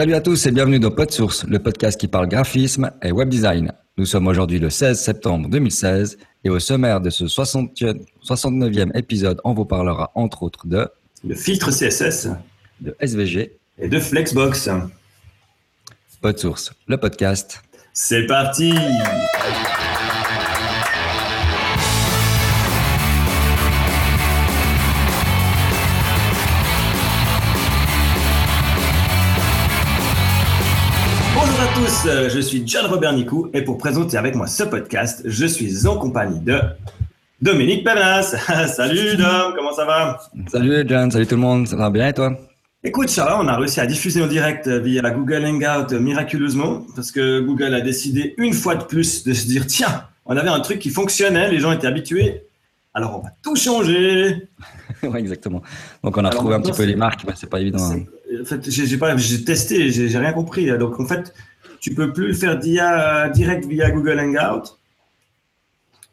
Salut à tous et bienvenue dans PodSource, le podcast qui parle graphisme et web design. Nous sommes aujourd'hui le 16 septembre 2016 et au sommaire de ce 69e épisode, on vous parlera entre autres de... le filtre CSS, de SVG et de Flexbox. PodSource, le podcast. C'est parti! Bonjour à tous, je suis John Robert Nicou et pour présenter avec moi ce podcast, je suis en compagnie de Dominique Penas. Salut Dom, comment ça va? Salut John, salut tout le monde, ça va bien et toi? Écoute Charles, on a réussi à diffuser en direct via la Google Hangout miraculeusement parce que Google a décidé une fois de plus de se dire tiens, on avait un truc qui fonctionnait, les gens étaient habitués, alors on va tout changer. Oui, exactement. Donc on a retrouvé un petit peu les marques, mais c'est pas évident. En fait, j'ai testé, j'ai rien compris. Donc en fait, tu peux plus le faire direct via Google Hangout.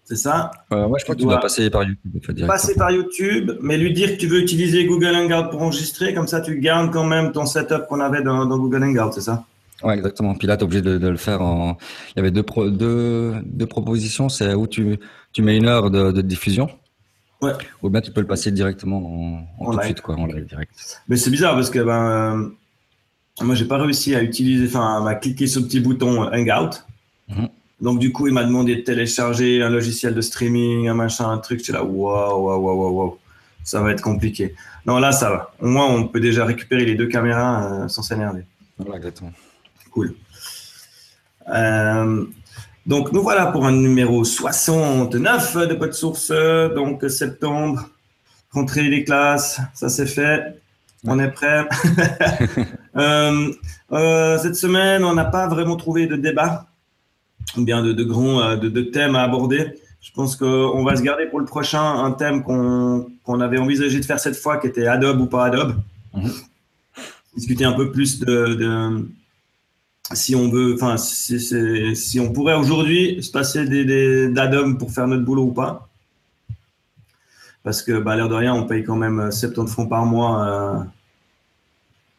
C'est ça? Moi, je crois que tu dois passer par YouTube. Passer par YouTube, mais lui dire que tu veux utiliser Google Hangout pour enregistrer, comme ça, tu gardes quand même ton setup qu'on avait dans Google Hangout, c'est ça? Oui, exactement. Puis là, tu es obligé de le faire en... Il y avait deux propositions. C'est où tu mets une heure de diffusion. Ouais. Ou bien tu peux le passer directement en tout de suite, quoi, en live direct. Mais c'est bizarre parce que moi, j'ai pas réussi à utiliser, à cliquer sur le petit bouton Hangout. Mm-hmm. Donc, du coup, il m'a demandé de télécharger un logiciel de streaming, un machin, un truc. Je suis là, waouh, ça va être compliqué. Non, là, ça va. Au moins, on peut déjà récupérer les deux caméras sans s'énerver. Voilà, exactement. Cool. Donc, nous voilà pour un numéro 69 de PodSource. Donc, septembre, rentrée des classes, ça c'est fait. On est prêt. Cette semaine, on n'a pas vraiment trouvé de débat, ou bien de thèmes à aborder. Je pense qu'on va se garder pour le prochain un thème qu'on avait envisagé de faire cette fois, qui était Adobe ou pas Adobe. Mmh. Discuter un peu plus de si on veut, si on pourrait aujourd'hui se passer d'Adobe pour faire notre boulot ou pas. Parce que, à l'air de rien, on paye quand même 70 francs par mois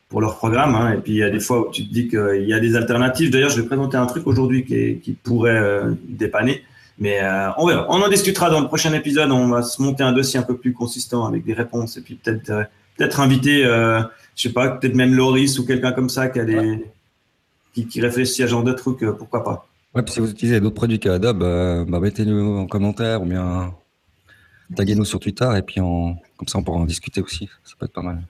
pour leur programme. Hein. Et puis, il y a des fois où tu te dis qu'il y a des alternatives. D'ailleurs, je vais présenter un truc aujourd'hui qui pourrait dépanner. Mais on verra. On en discutera dans le prochain épisode. On va se monter un dossier un peu plus consistant avec des réponses. Et puis, peut-être inviter, je ne sais pas, peut-être même Loris ou quelqu'un comme ça qui a qui réfléchit à ce genre de trucs. Pourquoi pas. Ouais, puis si vous utilisez d'autres produits qu'Adobe, mettez-nous en commentaire ou bien... taguez-nous sur Twitter et puis comme ça on pourra en discuter aussi, ça peut être pas mal.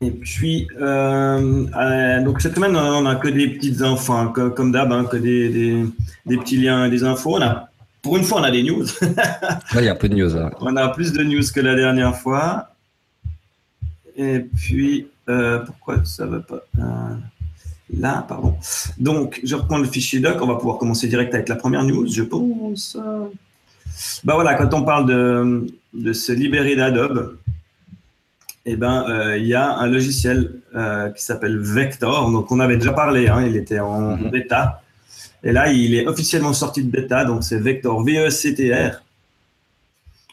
Et puis donc cette semaine on n'a que des petites infos, comme d'hab, que des petits liens et des infos. Pour une fois on a des news. Il y a un peu de news. Là. On a plus de news que la dernière fois. Et puis pourquoi ça ne va pas là, pardon. Donc, je reprends le fichier doc. On va pouvoir commencer direct avec la première news, je pense. Voilà, quand on parle de se libérer d'Adobe, y a un logiciel qui s'appelle Vectr. Donc, on avait déjà parlé. Hein, il était en bêta. Et là, il est officiellement sorti de bêta. Donc, c'est Vectr, V-E-C-T-R.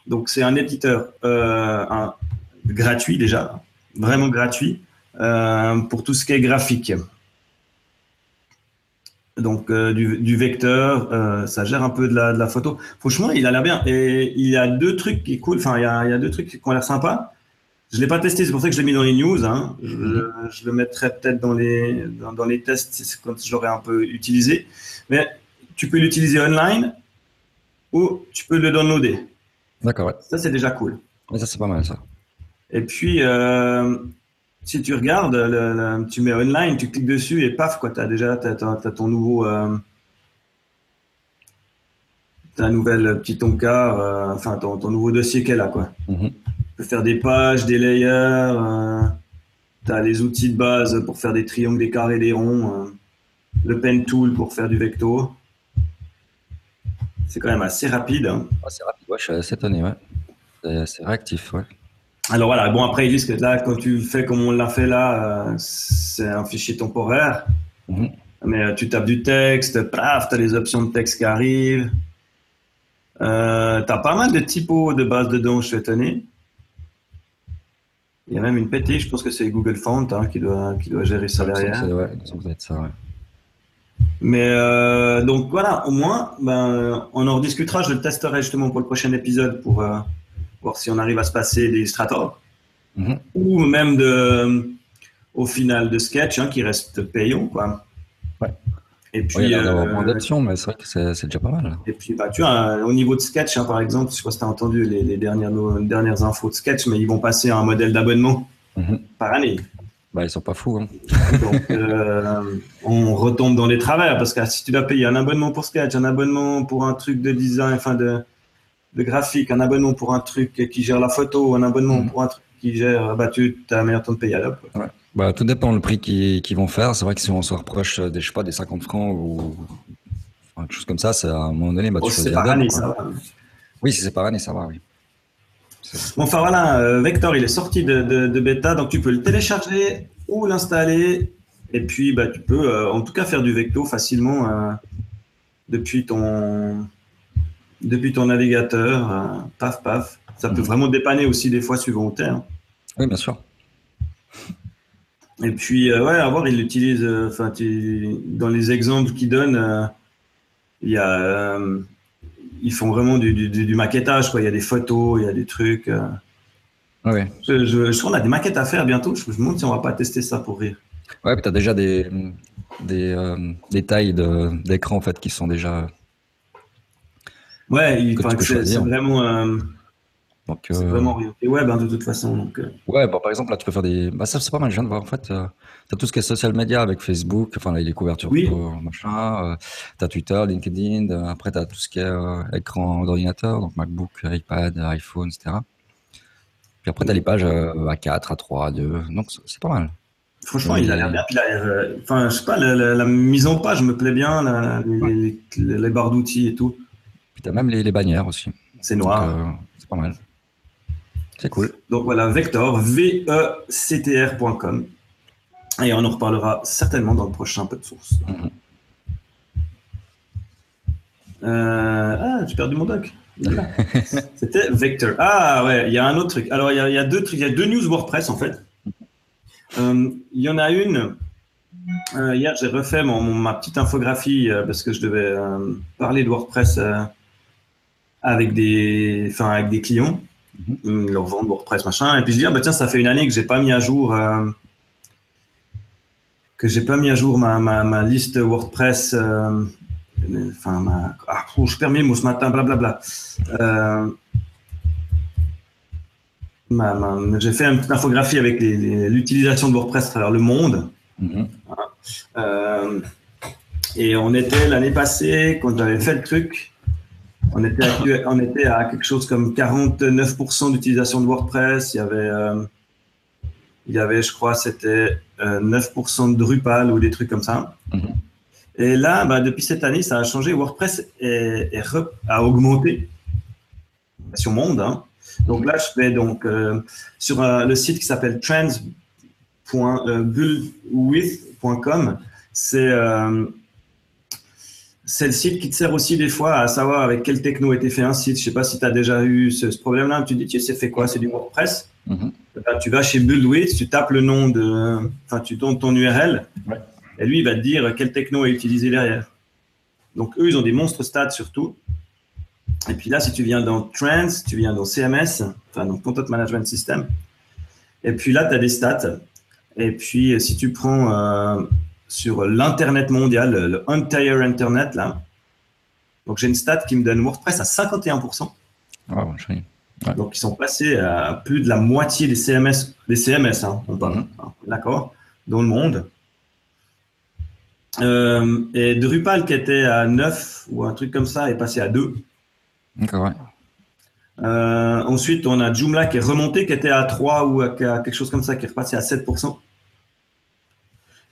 Donc, c'est un éditeur gratuit déjà, vraiment gratuit, pour tout ce qui est graphique. Donc, du vecteur, ça gère un peu de la photo. Franchement, il a l'air bien. Et il y a deux trucs qui cool. Il y a deux trucs qui ont l'air sympas. Je ne l'ai pas testé, c'est pour ça que je l'ai mis dans les news. Hein. Je le mettrai peut-être dans les tests quand je l'aurai un peu utilisé. Mais tu peux l'utiliser online ou tu peux le downloader. D'accord, ouais. Ça, c'est déjà cool. Ouais, ça, c'est pas mal, ça. Et puis... si tu regardes, tu mets online, tu cliques dessus et paf, tu as déjà t'as ton nouveau. Ta nouvelle petite onka, ton nouveau dossier qu'elle a. Quoi. Mm-hmm. Tu peux faire des pages, des layers, tu as les outils de base pour faire des triangles, des carrés, des ronds, le pen tool pour faire du vecto. C'est quand même assez rapide. Hein. Assez rapide, ouais, je suis assez étonné. Ouais. C'est assez réactif, ouais. Alors voilà, bon après ils disent que là quand tu fais comme on l'a fait là, c'est un fichier temporaire, mais tu tapes du texte, paf, t'as les options de texte qui arrivent, t'as pas mal de typos de base dedans, je suis étonné. Il y a même une petite, je pense que c'est Google Font hein, qui doit gérer ça derrière. Ça doit être ça, ouais. Mais donc voilà, au moins, ben, on en rediscutera. Je le testerai justement pour le prochain épisode pour voir si on arrive à se passer d'Illustrator ou même au final de Sketch hein, qui reste payant, quoi. Ouais. Et puis, il y a d'avoir moins d'options, mais c'est vrai que c'est déjà pas mal. Et puis, bah, tu vois, au niveau de Sketch, hein, par exemple, je sais pas si tu as entendu les dernières infos de Sketch, mais ils vont passer à un modèle d'abonnement par année. Bah, ils sont pas fous. Hein. Donc, on retombe dans les travers, parce que si tu dois payer un abonnement pour Sketch, un abonnement pour un truc de design, enfin de graphique, un abonnement pour un truc qui gère la photo, un abonnement pour un truc qui gère, bah, tu as meilleur temps de payer à l'op. Ouais. Bah, tout dépend le prix qu'ils vont faire. C'est vrai que si on se rapproche des, je sais pas, des 50 francs ou enfin, quelque chose comme ça, c'est à un moment donné, bah, tu choisis. C'est par année, ça va. Oui, si c'est par année, ça va, oui. C'est... Bon, enfin voilà, Vectr, il est sorti de bêta, donc tu peux le télécharger ou l'installer. Et puis, bah, tu peux en tout cas faire du Vectr facilement depuis ton navigateur. Paf, paf. Ça peut vraiment dépanner aussi des fois suivant où t'es. Hein. Oui, bien sûr. Et puis, ouais, à voir, il l'utilise, enfin, dans les exemples qu'il donne, ils font vraiment du maquettage, quoi. Il y a des photos, il y a des trucs. Ouais. Je crois qu'on a des maquettes à faire bientôt. Je me demande si on va pas tester ça pour rire. Ouais, puis tu as déjà des tailles d'écran, en fait, qui sont déjà. Ouais, c'est vraiment. Donc, c'est vraiment orienté web hein, de toute façon. Donc, ouais, bah, par exemple, là, tu peux faire des. Bah, ça, c'est pas mal, je viens de voir. En fait, tu as tout ce qui est social media avec Facebook, enfin, là, les couvertures, oui. Machin. Tu as Twitter, LinkedIn. Après, tu as tout ce qui est écran d'ordinateur, donc MacBook, iPad, iPhone, etc. Puis après, tu as les pages A4, A3, A2. Donc, c'est pas mal. Franchement, donc, il a l'air bien. Enfin, je sais pas, la mise en page me plaît bien, les barres d'outils et tout. Puis tu as même les bannières aussi. C'est noir. Donc, c'est pas mal. C'est cool. Donc voilà, Vectr, vectr.com. Et on en reparlera certainement dans le prochain PodSource. J'ai perdu mon doc. C'était Vectr. Ah ouais, il y a un autre truc. Alors il y a deux trucs, il y a deux news WordPress en fait. Il y en a une. Hier, j'ai refait ma petite infographie parce que je devais parler de WordPress avec des clients. Leur vente WordPress machin, et puis je dis tiens, ça fait une année que j'ai pas mis à jour ma liste WordPress, enfin je perds mes mots ce matin, blablabla. J'ai fait une petite infographie avec l'utilisation de WordPress à travers le monde. Et on était l'année passée quand j'avais fait le truc. On était à quelque chose comme 49% d'utilisation de WordPress. Il y avait, je crois, c'était 9% de Drupal ou des trucs comme ça. Et là, bah, depuis cette année, ça a changé. WordPress a augmenté sur le monde. Hein. Donc là, je vais sur le site qui s'appelle trends.builtwith.com. C'est le site qui te sert aussi des fois à savoir avec quelle techno a été fait un site. Je ne sais pas si tu as déjà eu ce problème-là. Tu te dis, c'est fait quoi? C'est du WordPress. Là, tu vas chez BuildWith, tu tapes le nom de... Enfin, tu donnes ton URL. Ouais. Et lui, il va te dire quelle techno est utilisée derrière. Donc, eux, ils ont des monstres stats surtout. Et puis là, si tu viens dans Trends, tu viens dans CMS, enfin, dans Content Management System. Et puis là, tu as des stats. Et puis, si tu prends... sur l'Internet mondial, le entire Internet, là. Donc, j'ai une stat qui me donne WordPress à 51%. Ah, bon, chérie. Ouais. Donc, ils sont passés à plus de la moitié des CMS, hein, on parle, d'accord, dans le monde. Et Drupal, qui était à 9 ou un truc comme ça, est passé à 2. D'accord, ouais. Ensuite, on a Joomla qui est remonté, qui était à 3 ou à quelque chose comme ça, qui est repassé à 7%.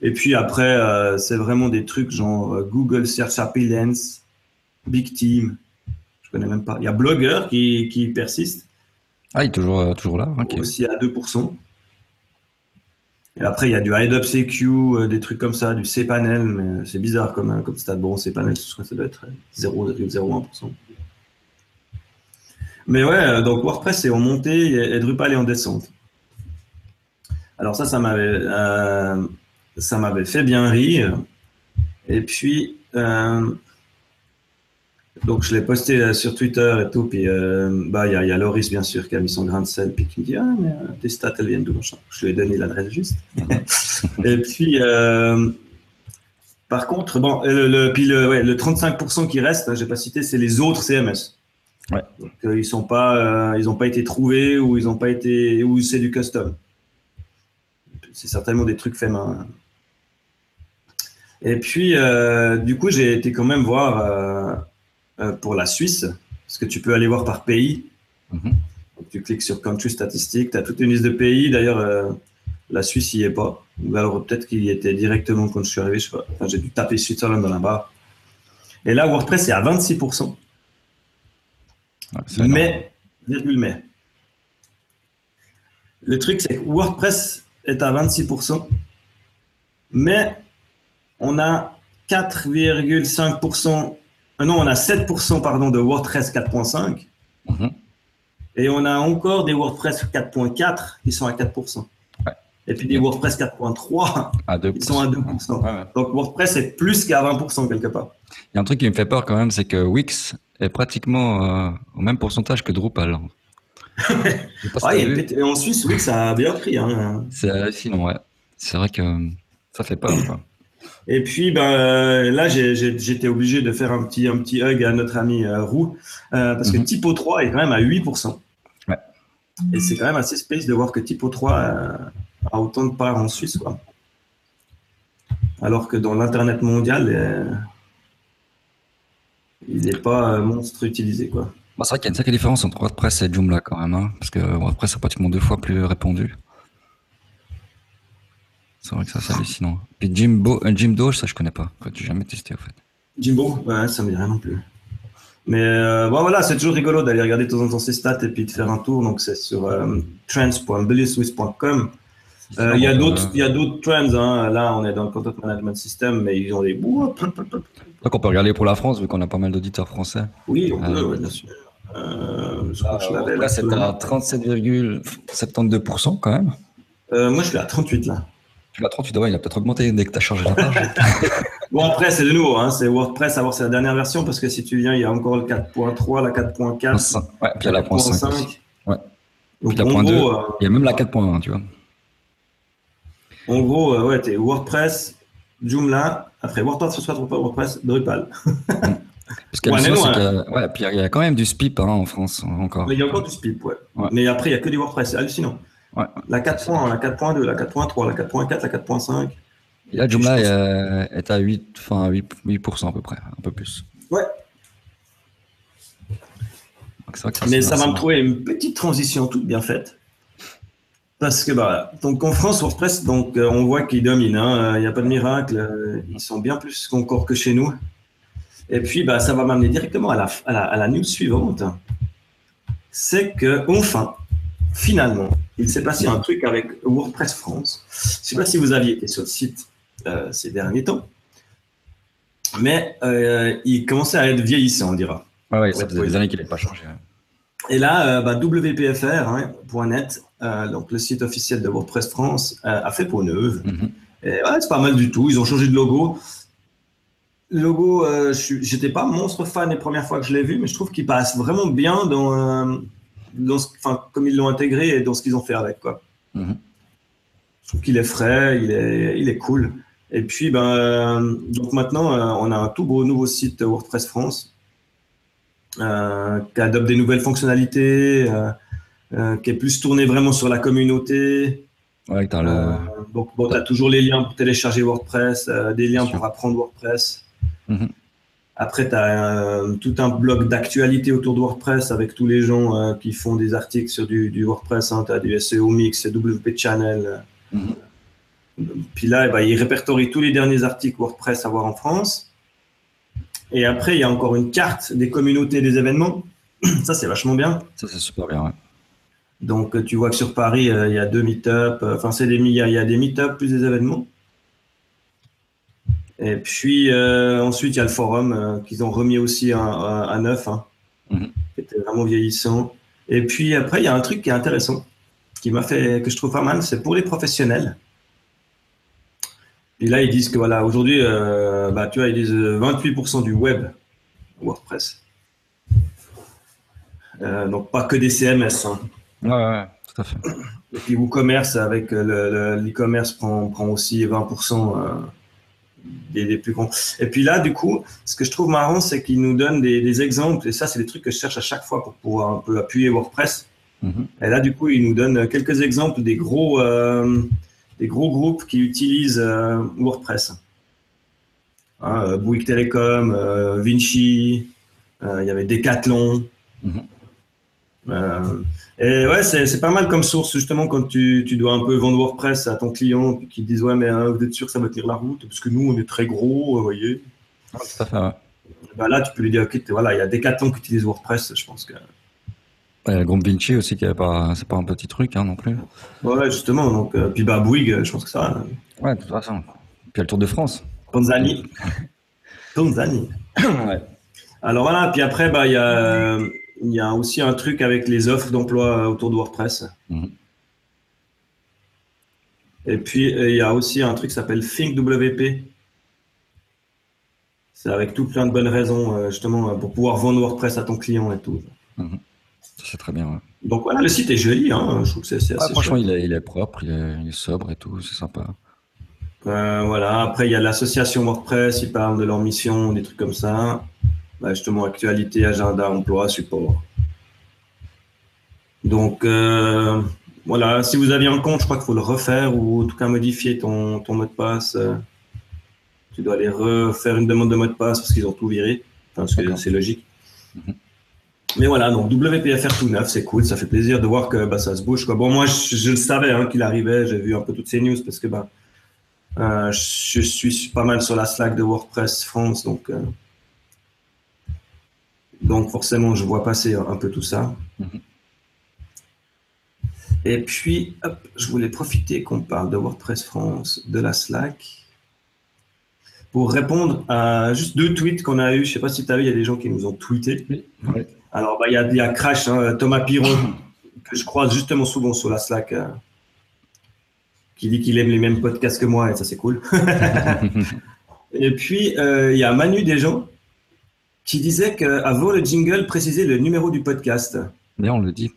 Et puis après, c'est vraiment des trucs genre Google Search Appearance, Big Team, je connais même pas. Il y a Blogger qui persiste. Ah, il est toujours là. Okay. Aussi à 2%. Et après, il y a du Adobe CQ, des trucs comme ça, du cPanel, mais c'est bizarre comme stade. Bon, cPanel, je crois que ça doit être 0,01%. Mais ouais, donc WordPress est en montée et Drupal est en descente. Alors ça, ça m'avait fait bien rire. Et puis, donc je l'ai posté sur Twitter et tout. Puis, bah, il y a Loris, bien sûr, qui a mis son grain de sel. Puis qui me dit, ah, mais tes stats, elles viennent d'où? Je lui ai donné l'adresse juste. Et puis, par contre, bon, le 35% qui reste, hein, je n'ai pas cité, c'est les autres CMS. Ouais. Donc, ils n'ont pas été trouvés ou ils n'ont pas été, ou c'est du custom. C'est certainement des trucs faits main. Et puis, du coup, j'ai été quand même voir pour la Suisse, parce que tu peux aller voir par pays. Mm-hmm. Donc, tu cliques sur Country Statistics, tu as toute une liste de pays. D'ailleurs, la Suisse n'y est pas. Ou alors, peut-être qu'il y était directement quand je suis arrivé. Je sais pas. Enfin, j'ai dû taper Switzerland dans la barre. Et là, WordPress est à 26%. Ouais, c'est mais. Le truc, c'est que WordPress est à 26%, mais on a 4,5%, non, on a 7% pardon, de WordPress 4.5, mm-hmm. et on a encore des WordPress 4.4 qui sont à 4%, ouais. et puis des WordPress 4.3 qui sont à 2%. Ouais, ouais. Donc WordPress est plus qu'à 20% quelque part. Il y a un truc qui me fait peur quand même, c'est que Wix est pratiquement au même pourcentage que Drupal. Et en Suisse, oui, ça a bien pris. Hein. C'est hallucinant, ouais. C'est vrai que ça fait peur. Quoi. Et puis, ben, là, j'étais obligé de faire un petit hug à notre ami Roux, parce que Typo3 est quand même à 8%. Ouais. Et c'est quand même assez space de voir que Typo3 a autant de parts en Suisse, quoi. Alors que dans l'Internet mondial, il n'est pas monstre utilisé, quoi. Bon, c'est vrai qu'il y a une sacrée différence entre WordPress et Joomla quand même, hein, parce que WordPress est pratiquement 2 fois plus répandu. C'est vrai que ça, c'est hallucinant. Puis Jimdo, ça je connais pas. J'ai jamais testé en fait. Jimdo, ouais, ça me dit rien non plus. Mais bon, voilà, c'est toujours rigolo d'aller regarder de temps en temps ses stats et puis de faire un tour. Donc c'est sur trends.builtwith.com. Il y a d'autres trends. Hein. Là, on est dans le content management system, mais ils ont des bouts. Donc on peut regarder pour la France, vu qu'on a pas mal d'auditeurs français. Oui, on peut, ouais, bien sûr. Là, c'est à 37,72% quand même. Moi, je suis à 38 là. Tu l'as 38, ouais, il a peut-être augmenté dès que tu as changé la page. Bon, après, c'est de nouveau, hein, c'est WordPress, avoir sa dernière version, parce que si tu viens, il y a encore le 4.3, la 4.4, ouais, puis il y a la 4.5. Ouais. Puis la 0.2, il y a même la 4.1, tu vois. En gros, ouais, t'es WordPress, Joomla, après WordPress, WordPress, Drupal. Parce qu'il y a quand même du SPIP hein, en France encore. Mais il y a encore du SPIP, ouais. Ouais. Mais après, il n'y a que du WordPress, c'est hallucinant. Ouais. La 4.1, la 4.2, la 4.3, la 4.4, la 4.5. Et là, Joomla est à 8% à peu près, un peu plus. Ouais. Donc, c'est vrai que ça, mais ça va me trouver une petite transition toute bien faite. Parce que bah, donc en France, WordPress, donc, on voit qu'ils dominent. Hein, n'y a pas de miracle. Ils sont bien plus encore que chez nous. Et puis, bah, ça va m'amener directement à la news suivante. C'est que enfin, finalement, il s'est passé un truc avec WordPress France. Je ne sais pas si vous aviez été sur le site ces derniers temps. Mais il commençait à être vieillissant, on dira. Ah oui, ça faisait des années qu'il n'avait pas changé. Ouais. Et là, bah, wpfr.net, donc le site officiel de WordPress France, a fait peau neuve. Mm-hmm. Ouais, c'est pas mal du tout. Ils ont changé de logo. Le logo, j'étais pas monstre fan les premières fois que je l'ai vu, mais je trouve qu'il passe vraiment bien comme ils l'ont intégré et dans ce qu'ils ont fait avec, quoi. Mm-hmm. Je trouve qu'il est frais, il est cool. Et puis, donc maintenant, on a un tout beau nouveau site WordPress France. Qui adopte des nouvelles fonctionnalités, qui est plus tourné vraiment sur la communauté. Ouais, donc, bon, tu as toujours les liens pour télécharger WordPress, des liens pour apprendre WordPress. Mm-hmm. Après, tu as tout un blog d'actualité autour de WordPress avec tous les gens qui font des articles sur du WordPress. Hein. Tu as du SEO Mix, WP Channel. Mm-hmm. Puis là, il répertorie tous les derniers articles WordPress à voir en France. Et après, il y a encore une carte des communautés et des événements. Ça, c'est vachement bien. Ça, c'est super bien, ouais. Donc, tu vois que sur Paris, il y a 2 meet-ups. Enfin, il y a des meet-ups plus des événements. Et puis, ensuite, il y a le forum qu'ils ont remis aussi à neuf, hein, mm-hmm. qui était vraiment vieillissant. Et puis, après, il y a un truc qui est intéressant. qui m'a fait, que je trouve pas mal, c'est pour les professionnels. Et là, ils disent que voilà, aujourd'hui, tu vois, ils disent 28% du web WordPress. Donc, pas que des CMS. Hein. Ouais, tout à fait. Et puis, WooCommerce, avec l'e-commerce, prend aussi 20% des plus grands. Et puis là, du coup, ce que je trouve marrant, c'est qu'ils nous donnent des exemples. Et ça, c'est des trucs que je cherche à chaque fois pour pouvoir un peu appuyer WordPress. Mm-hmm. Et là, du coup, ils nous donnent quelques exemples des gros groupes qui utilisent WordPress. Hein, Bouygues Télécom, Vinci, il y avait Decathlon. Mm-hmm. Et ouais, c'est pas mal comme source, justement, quand tu dois un peu vendre WordPress à ton client qui te disent « Ouais, mais vous êtes sûr que ça va tenir la route parce que nous, on est très gros, vous voyez. » Ah, tout à fait, ouais. Bah, là, tu peux lui dire « Ok, voilà, il y a Decathlon qui utilise WordPress, je pense que… » Il y a le groupe Vinci aussi, qui n'est pas un petit truc hein, non plus. Ouais, justement. Donc, puis bah, Bouygues, je pense que ça. Ouais, de toute façon. Puis il y a le Tour de France. Panzani. Panzani. Ouais. Alors voilà, puis après, bah, il y a aussi un truc avec les offres d'emploi autour de WordPress. Mm-hmm. Et puis, il y a aussi un truc qui s'appelle ThinkWP. C'est avec tout plein de bonnes raisons, justement, pour pouvoir vendre WordPress à ton client et tout. Mm-hmm. C'est très bien. Ouais. Donc voilà, le site est joli. Hein. Je trouve que c'est assez franchement, il est propre, il est sobre et tout. C'est sympa. Voilà. Après, il y a l'association WordPress. Ils parlent de leur mission, des trucs comme ça. Bah, justement, actualité, agenda, emploi, support. Donc voilà. Si vous aviez un compte, je crois qu'il faut le refaire ou en tout cas modifier ton mot de passe. Tu dois aller refaire une demande de mot de passe parce qu'ils ont tout viré. Enfin, parce que c'est logique. Mm-hmm. Mais voilà, donc WPFR tout neuf, c'est cool, ça fait plaisir de voir que bah, ça se bouge. Quoi. Bon, moi, je le savais hein, qu'il arrivait, j'ai vu un peu toutes ces news parce que bah, je suis pas mal sur la Slack de WordPress France, donc forcément, je vois passer un peu tout ça. Mm-hmm. Et puis, hop, je voulais profiter qu'on parle de WordPress France, de la Slack, pour répondre à juste 2 tweets qu'on a eu. Je ne sais pas si tu as vu, il y a des gens qui nous ont tweeté. Oui. Ouais. Alors, bah, il y a Crash, hein, Thomas Piron, que je croise justement souvent sur la Slack, qui dit qu'il aime les mêmes podcasts que moi, et ça, c'est cool. Et puis, il y a Manu Desjean, qui disait qu'avant le jingle, préciser le numéro du podcast. Mais on le dit.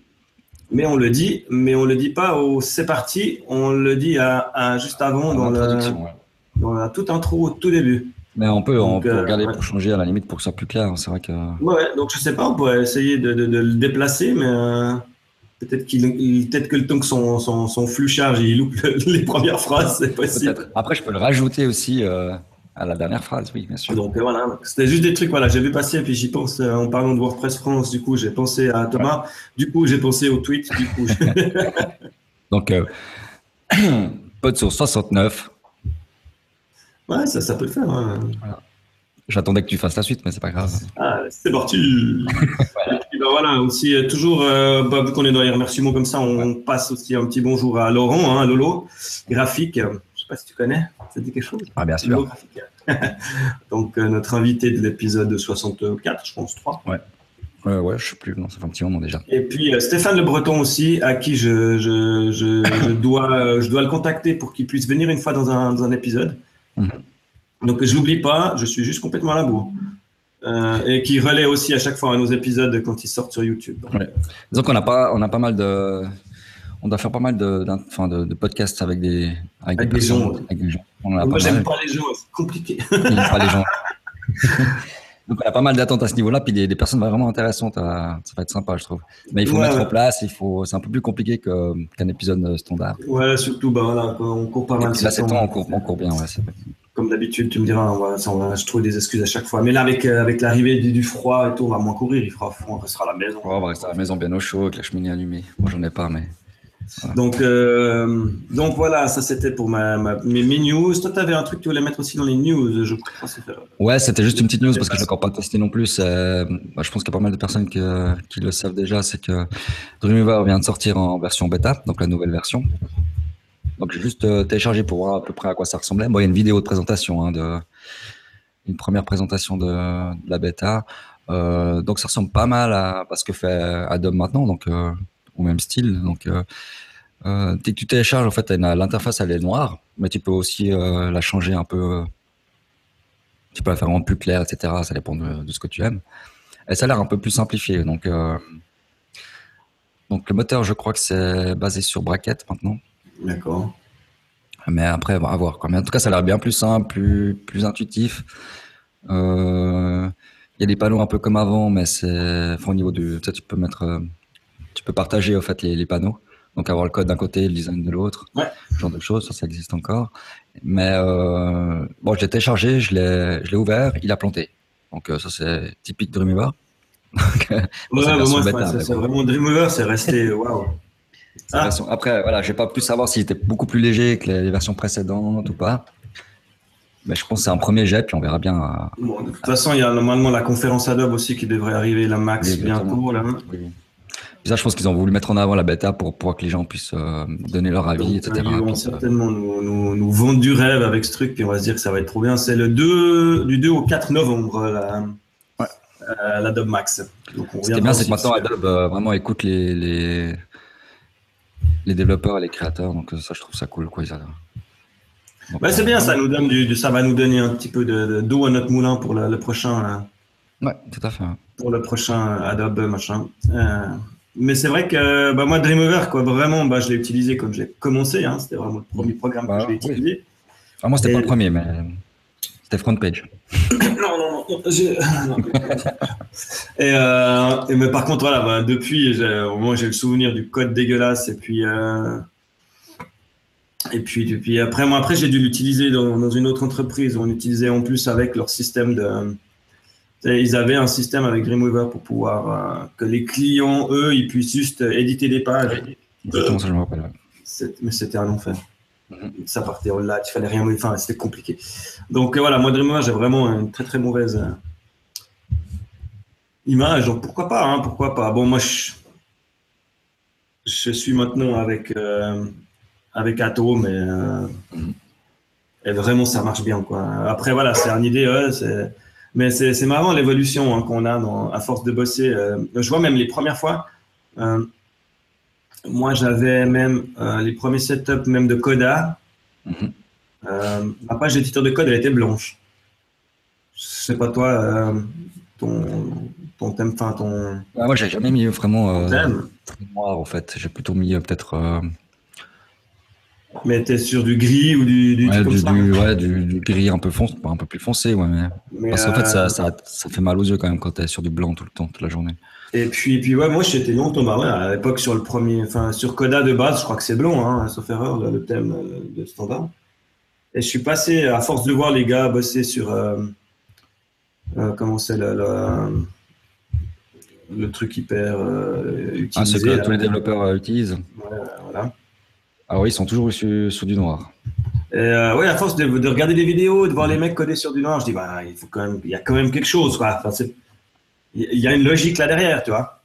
Mais on le dit pas au « c'est parti », on le dit à juste avant, dans la toute intro, au tout début. Mais on peut regarder pour changer à la limite pour que ça soit plus clair. C'est vrai que. Ouais, donc je sais pas, on pourrait essayer de le déplacer, mais peut-être que le temps que son flux charge, il loupe les premières phrases, c'est possible. Peut-être. Après, je peux le rajouter aussi à la dernière phrase, oui, bien sûr. Donc voilà, c'était juste des trucs, voilà, j'ai vu passer, puis j'y pense en parlant de WordPress France, du coup, j'ai pensé à Thomas, ouais. Du coup, j'ai pensé au tweet, du coup. Donc, PodSource 69. Ouais, ça peut le faire. Hein. Voilà. J'attendais que tu fasses la suite, mais c'est pas grave. Ah, c'est parti. Voilà. Et ben voilà, aussi, toujours, vu qu'on est dans les remerciements comme ça, on passe aussi un petit bonjour à Laurent, hein, Lolo, graphique. Je sais pas si tu connais, ça dit quelque chose. Ah, bien sûr. Lolo, graphique. Donc, notre invité de l'épisode 64, je pense, 3. Ouais. Ouais, je sais plus, non, ça fait un petit moment déjà. Et puis Stéphane Le Breton aussi, à qui je dois le contacter pour qu'il puisse venir une fois dans un épisode. Donc, je ne l'oublie pas, je suis juste complètement à la bourre. Et qui relaie aussi à chaque fois à nos épisodes quand ils sortent sur YouTube. Ouais. Donc, on doit faire pas mal de podcasts avec des gens. Moi, j'aime pas les gens, c'est compliqué. Pas les gens. Donc, on a pas mal d'attentes à ce niveau-là, puis des personnes vraiment intéressantes. Ça va être sympa, je trouve. Mais il faut mettre en place, c'est un peu plus compliqué qu'un épisode standard. Ouais, surtout, bah voilà, on court pas mal. Là, c'est temps, on court bien. Ouais, comme d'habitude, tu me diras, je trouve des excuses à chaque fois. Mais là, avec l'arrivée du froid et tout, on va moins courir, il fera froid, on restera à la maison. Ouais, on va rester à la maison bien au chaud, avec la cheminée allumée. Moi, j'en ai pas, mais... Voilà. Donc voilà, ça c'était pour mes news. Toi, tu avais un truc que tu voulais mettre aussi dans les news, je crois. Ouais, c'était juste une petite news parce que je n'ai encore pas testé non plus. Je pense qu'il y a pas mal de personnes qui le savent déjà. C'est que Dreamweaver vient de sortir en version bêta, donc la nouvelle version. Donc j'ai juste téléchargé pour voir à peu près à quoi ça ressemblait. Bon, il y a une vidéo de présentation, une première présentation de la bêta. Donc ça ressemble pas mal à ce que fait Adobe maintenant. Donc au même style, donc Dès que tu télécharges, en fait, l'interface elle est noire, mais tu peux aussi la changer un peu. Tu peux la faire en plus claire, etc. Ça dépend de ce que tu aimes. Et ça a l'air un peu plus simplifié. Donc le moteur, je crois que c'est basé sur Bracket maintenant. D'accord. Mais après, à voir. Quoi. Mais en tout cas, ça a l'air bien plus simple, plus intuitif. Il y a des panneaux un peu comme avant, mais c'est au niveau du. Tu peux partager en fait les panneaux, donc avoir le code d'un côté, le design de l'autre, ouais. Ce genre de choses, ça existe encore. Mais bon, je l'ai téléchargé, je l'ai ouvert, il a planté. Donc ça c'est typique Dreamweaver. Bon, ouais, moi c'est vraiment Dreamweaver, c'est resté waouh. Après voilà, j'ai pas pu savoir s'il était beaucoup plus léger que les versions précédentes ou pas. Mais je pense que c'est un premier jet, puis on verra bien. Bon, de toute façon, il y a normalement la conférence Adobe aussi qui devrait arriver, la Max, oui, bientôt. Là. Oui. Puis ça, je pense qu'ils ont voulu mettre en avant la bêta pour que les gens puissent donner leur avis, donc, etc. Ils vont certainement nous vendre du rêve avec ce truc, puis on va se dire que ça va être trop bien. C'est du 2 au 4 novembre, l'Adobe Max. Donc, ce qui est bien, c'est que maintenant, Adobe vraiment écoute les développeurs et les créateurs. Donc ça, je trouve ça cool, quoi, ils adorent. Bah, c'est bien, ça, nous donne ça va nous donner un petit peu d'eau à notre moulin pour le prochain. Ouais, tout à fait. Pour le prochain Adobe, machin. Mais c'est vrai que bah, moi, Dreamweaver, quoi, vraiment, bah, je l'ai utilisé quand j'ai commencé. Hein, c'était vraiment le premier programme que j'ai utilisé. Enfin, moi, c'était pas le premier, mais c'était Front Page. non. Mais par contre, voilà, bah, depuis, j'ai le souvenir du code dégueulasse et puis. Et puis après, moi, j'ai dû l'utiliser dans une autre entreprise. On l'utilisait en plus avec leur système de. Ils avaient un système avec Dreamweaver pour pouvoir que les clients, eux, ils puissent juste éditer des pages. Exactement, ça, je me rappelle. Ouais. Mais c'était un enfer. Ça partait en live, il fallait rien. Enfin, c'était compliqué. Donc voilà, moi, Dreamweaver, j'ai vraiment une très très mauvaise image. Donc pourquoi pas, hein, pourquoi pas. Bon, moi, je suis maintenant avec Atom, mais et vraiment ça marche bien, quoi. Après voilà, c'est un idée, mais c'est marrant l'évolution, hein, qu'on a à force de bosser. Je vois même les premières fois, moi j'avais même les premiers setups même de Coda, ma page éditeur de code elle était blanche. Je sais pas toi, ton thème, enfin ton. Ah, moi j'ai jamais mis vraiment thème noir, en fait, j'ai plutôt mis peut-être. Mais t'es sur du gris ou du gris un peu foncé, un peu plus foncé, ouais. Mais parce qu'en fait, ça fait mal aux yeux quand même quand t'es sur du blanc tout le temps, toute la journée. Et puis ouais, moi j'étais longtemps, bah ouais, à l'époque sur le premier, enfin sur Coda de base, je crois que c'est blanc, hein, sauf erreur, le thème de standard. Et je suis passé, à force de voir les gars bosser sur comment c'est le truc hyper utilisé. Ah, c'est que tous les développeurs utilisent. Ouais, voilà. Ah oui, ils sont toujours sur du noir. Oui, à force de regarder des vidéos, de voir les mecs coder sur du noir, je dis, bah, il y a quand même quelque chose, quoi. Enfin, il y a une logique là derrière, tu vois.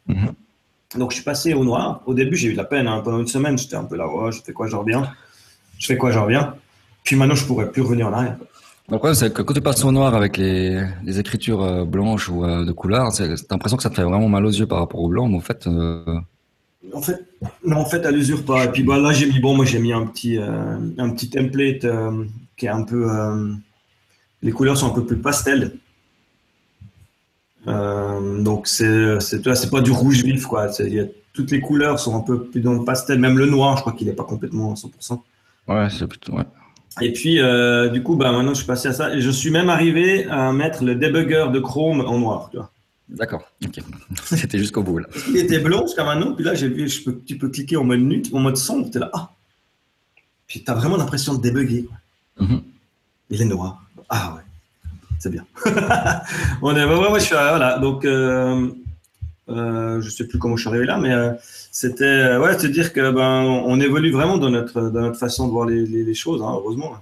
Donc, je suis passé au noir. Au début, j'ai eu de la peine, hein. Pendant une semaine, j'étais un peu là, oh, je fais quoi, je reviens. Puis maintenant, je ne pourrais plus revenir en arrière. Le problème, c'est que quand tu passes au noir avec les écritures blanches ou de couleur, tu as l'impression que ça te fait vraiment mal aux yeux par rapport au blanc, mais en fait... En fait, elle usure pas. Et puis bah, là, j'ai mis un petit template qui est un peu. Les couleurs sont un peu plus pastel. Donc c'est pas du rouge vif, quoi. Toutes les couleurs sont un peu plus dans le pastel. Même le noir, je crois qu'il n'est pas complètement à 100%. Ouais, c'est plutôt. Ouais. Et puis du coup, bah maintenant, je suis passé à ça. Et je suis même arrivé à mettre le debugger de Chrome en noir, tu vois. D'accord, ok. C'était jusqu'au bout, là. Il était blanc jusqu'à maintenant, puis là, j'ai vu, tu peux cliquer en mode nuit, en mode sombre, t'es là, ah. Puis t'as vraiment l'impression de débugger. Il est noir. Ah ouais, c'est bien. Voilà, donc, je sais plus comment je suis arrivé là, mais c'était, ouais, te dire que, ben, on évolue vraiment dans notre façon de voir les choses, hein, heureusement.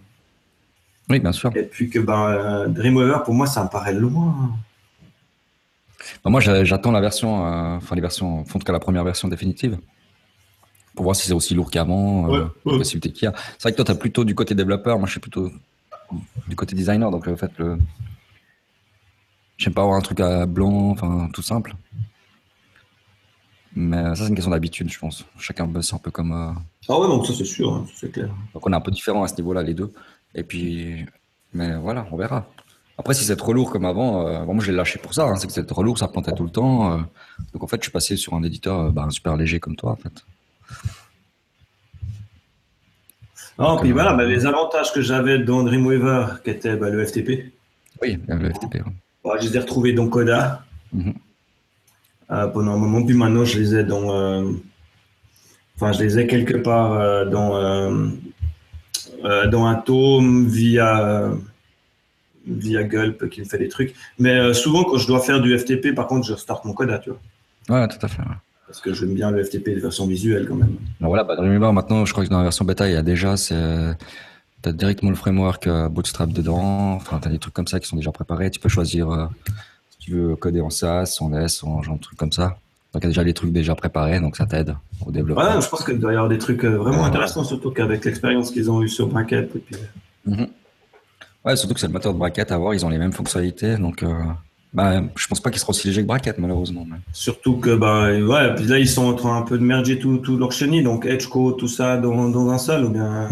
Oui, bien sûr. Et puis que, ben, Dreamweaver, pour moi, ça me paraît loin. Non, moi, j'attends la version, en tout cas la première version définitive, pour voir si c'est aussi lourd qu'avant, la possibilité qu'il y a. C'est vrai que toi, tu es plutôt du côté développeur, moi, je suis plutôt du côté designer, donc en fait, j'aime pas avoir un truc à blanc, enfin, tout simple. Mais ça, c'est une question d'habitude, je pense. Chacun bosse un peu comme... Ah ouais, donc ça, c'est sûr, hein, c'est clair. Donc, on est un peu différents à ce niveau-là, les deux. Et puis... Mais voilà, on verra. Après, si c'est trop lourd comme avant... Bon, moi, je l'ai lâché pour ça. Hein, c'est que c'était trop lourd, ça plantait tout le temps. Donc, en fait, je suis passé sur un éditeur super léger comme toi, en fait. Non, donc, puis voilà, les avantages que j'avais dans Dreamweaver, qui était le FTP. Oui, le FTP. Oui. Bon, je les ai retrouvés dans Coda. Mm-hmm. Pendant un moment, puis maintenant je les ai dans, je les ai quelque part dans Atom via Gulp qui me fait des trucs. Mais souvent quand je dois faire du FTP, par contre, je restarte mon Coda, tu vois. Ouais, tout à fait. Ouais. Parce que j'aime bien le FTP de version visuelle quand même. Alors voilà, Dreamweaver maintenant, je crois que dans la version bêta, il y a déjà, t'as directement le framework Bootstrap dedans. Enfin, t'as des trucs comme ça qui sont déjà préparés. Tu peux choisir. Tu veux coder en SAS, en Less, en genre de trucs comme ça. Donc, il y a déjà les trucs déjà préparés, donc ça t'aide au développement. Voilà, je pense qu'il doit y avoir des trucs vraiment intéressants, surtout qu'avec l'expérience qu'ils ont eue sur Bracket. Et puis... Ouais, surtout que c'est le moteur de Bracket à voir, ils ont les mêmes fonctionnalités. Donc, je pense pas qu'ils seront aussi légers que Bracket, malheureusement. Mais... Surtout que, puis là, ils sont en train un peu de merger tout leur chenille, donc Edgeco, tout ça dans un seul, ou bien.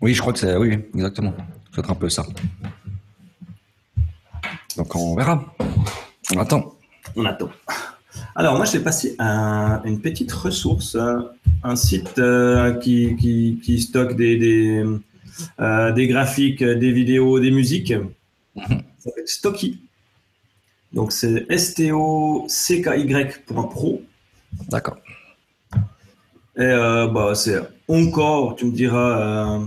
Oui, je crois que c'est. Oui, exactement. Ça va être un peu ça. Donc on verra. On attend. Alors moi je t'ai passé une petite ressource, un site qui stocke des graphiques, des vidéos, des musiques. Ça s'appelle Stocky. Donc c'est STOCKY.pro. D'accord. Et c'est encore, tu me diras,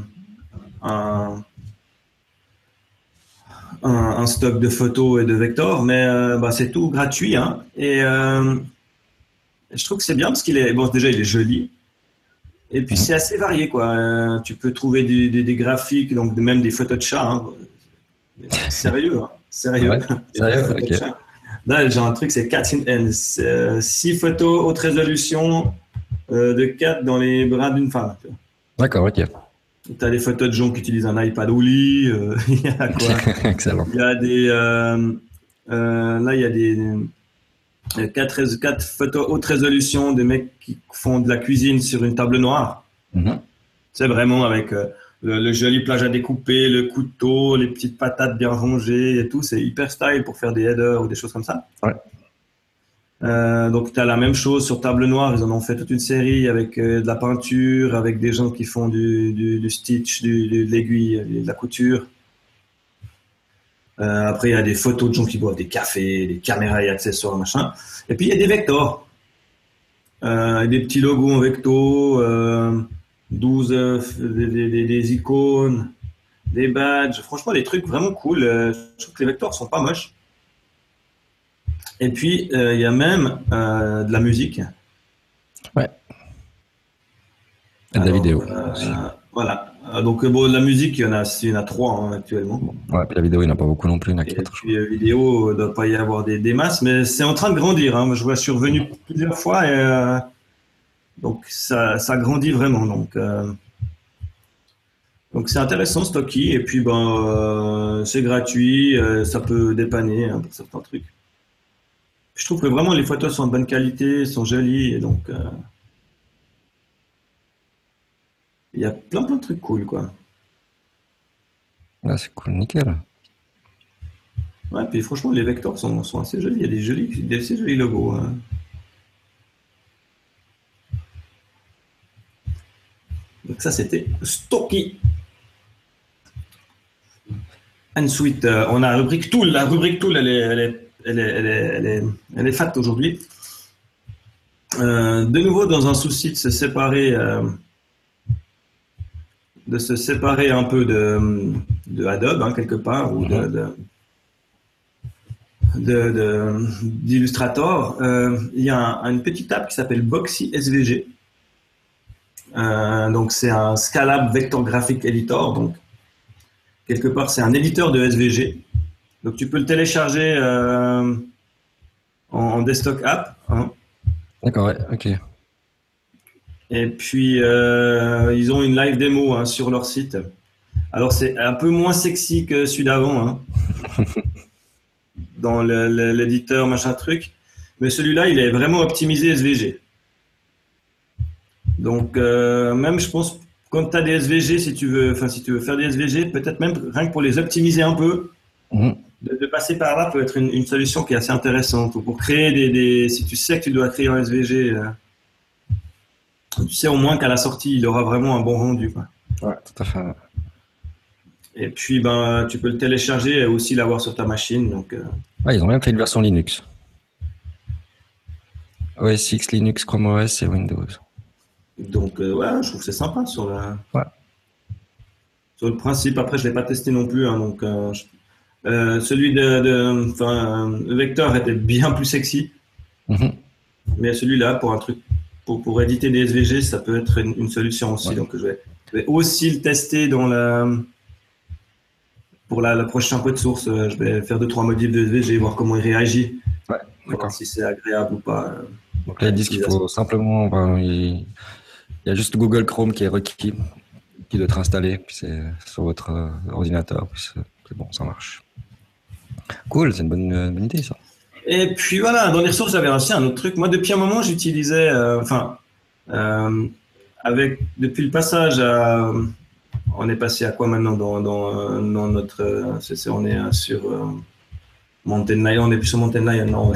un stock de photos et de vectors, mais c'est tout gratuit. Hein. Et je trouve que c'est bien parce qu'il est déjà il est joli. Et puis c'est assez varié, quoi. Tu peux trouver des graphiques, donc même des photos de chats. Hein. Sérieux, hein. Sérieux. Ouais, sérieux, okay. Là, j'ai un truc, c'est 6 photos haute résolution de 4 dans les bras d'une femme. D'accord, ok. Tu as des photos de gens qui utilisent un iPad au lit. Il y a quoi ? Excellent. Il y a des. Là, il y a des 4 photos haute résolution des mecs qui font de la cuisine sur une table noire. Mm-hmm. C'est vraiment avec le joli plage à découper, le couteau, les petites patates bien rangées et tout. C'est hyper style pour faire des headers ou des choses comme ça. Ouais. Donc, tu as la même chose sur table noire. Ils en ont fait toute une série avec de la peinture, avec des gens qui font du stitch, de l'aiguille, de la couture. Après, il y a des photos de gens qui boivent des cafés, des caméras et accessoires, machin. Et puis, il y a des vectors. Des petits logos en vecto, 12, des icônes, des badges. Franchement, des trucs vraiment cool. Je trouve que les vectors sont pas moches. Et puis, il y a même de la musique. Ouais. Et de la vidéo. Aussi. Voilà. Donc, la musique, il y en a 3 hein, actuellement. Ouais, puis la vidéo, il n'y en a pas beaucoup non plus, il y en a 4. Et puis, la vidéo, il ne doit pas y avoir des masses, mais c'est en train de grandir. Hein. Je vois, je suis revenu plusieurs fois, et donc ça grandit vraiment. Donc c'est intéressant, Stocky. Et puis, c'est gratuit, ça peut dépanner pour certains trucs. Je trouve que vraiment les photos sont de bonne qualité, sont jolies, et donc il y a plein de trucs cool, quoi. Ah, c'est cool, nickel. Ouais, puis franchement les vectors sont assez jolis, il y a des assez jolis logos. Hein. Donc ça c'était Stocky. Ensuite on a rubrique Tool, la rubrique Tool elle est fat aujourd'hui. De nouveau, dans un souci de se séparer, un peu de Adobe, hein, quelque part, ou d'Illustrator, il y a une petite app qui s'appelle Boxy SVG. Donc, c'est un Scalab Vector Graphic Editor. Donc, quelque part, c'est un éditeur de SVG. Donc, tu peux le télécharger en desktop app. Hein. D'accord, ouais, ok. Et puis, ils ont une live démo hein, sur leur site. Alors, c'est un peu moins sexy que celui d'avant. Hein. Dans l'éditeur, machin truc. mais celui-là, il est vraiment optimisé SVG. Donc, même, je pense, quand tu as des SVG, si tu veux faire des SVG, peut-être même rien que pour les optimiser un peu, de passer par là peut être une solution qui est assez intéressante. Ou pour créer si tu sais que tu dois créer un SVG, tu sais au moins qu'à la sortie, il aura vraiment un bon rendu, quoi. Ouais, tout à fait. Et puis, ben, tu peux le télécharger et aussi l'avoir sur ta machine. Donc, ouais, ils ont même fait une version Linux. OS X, Linux, Chrome OS et Windows. Donc, ouais, je trouve que c'est sympa sur le principe. Après, je ne l'ai pas testé non plus. Hein, donc, celui de Vectr était bien plus sexy. Mais celui-là, pour éditer des SVG, ça peut être une solution aussi. Ouais. Donc, je vais aussi le tester dans pour la prochaine PodSource. Je vais faire 2-3 modifs de SVG, voir comment il réagit. Ouais, d'accord. Si c'est agréable ou pas. Donc là, ils disent qu'il faut simplement. Ben, il y a juste Google Chrome qui est requis, qui doit être installé, puis c'est sur votre ordinateur. Puis c'est bon, ça marche. Cool, c'est une bonne idée, ça. Et puis voilà, dans les ressources, j'avais aussi un autre truc. Moi, depuis un moment, j'utilisais. Depuis le passage à. On est passé à quoi maintenant dans notre. On est sur. Mountain Lion, on n'est plus sur Mountain Lion, non.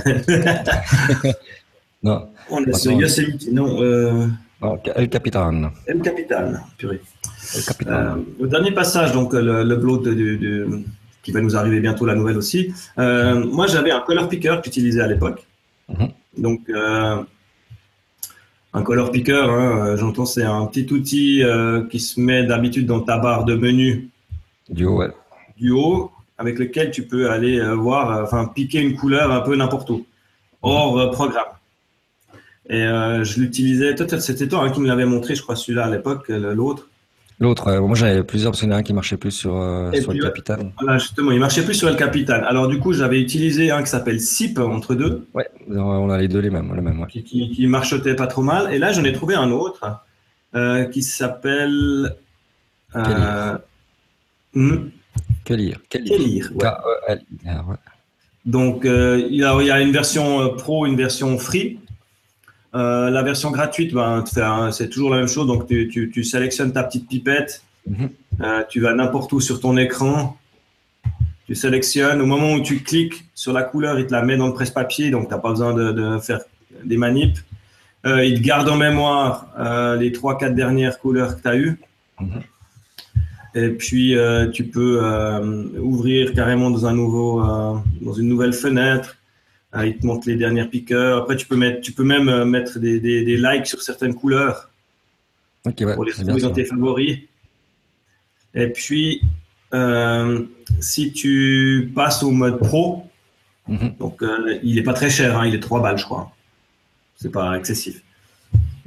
Non. On est sur Yosemite, non. El Capitan. El Capitan, purée. El Capitan. Au dernier passage, donc le blog qui va nous arriver bientôt, la nouvelle aussi. Moi, j'avais un color picker que j'utilisais à l'époque. Donc, un color picker, hein, j'entends, c'est un petit outil qui se met d'habitude dans ta barre de menu. Du haut, ouais. Du haut, avec lequel tu peux aller voir, enfin piquer une couleur un peu n'importe où, hors programme. Et je l'utilisais, c'était toi hein, qui me l'avais montré, je crois, celui-là à l'époque, l'autre. L'autre, moi j'avais plusieurs, parce qu'il y en a un qui marchait plus sur le Capitan. Voilà, justement, il marchait plus sur le Capitan. Alors du coup, j'avais utilisé un qui s'appelle SPIP, entre deux. Ouais, on a les deux les mêmes ouais. Qui marchotait pas trop mal. Et là, j'en ai trouvé un autre qui s'appelle... Kelir. Ouais. Donc, il y a une version pro, une version free. La version gratuite, c'est toujours la même chose. Donc, tu sélectionnes ta petite pipette. Tu vas n'importe où sur ton écran. Tu sélectionnes. Au moment où tu cliques sur la couleur, il te la met dans le presse-papier. Donc, tu n'as pas besoin de faire des manips. Il te garde en mémoire les 3-4 dernières couleurs que tu as eues. Et puis, tu peux ouvrir carrément dans une nouvelle fenêtre. Il te montre les dernières piqueurs. Après, tu peux même mettre des likes sur certaines couleurs pour les trouver dans tes favoris. Et puis, si tu passes au mode pro, donc il n'est pas très cher, hein, il est 3 balles, je crois. C'est pas excessif.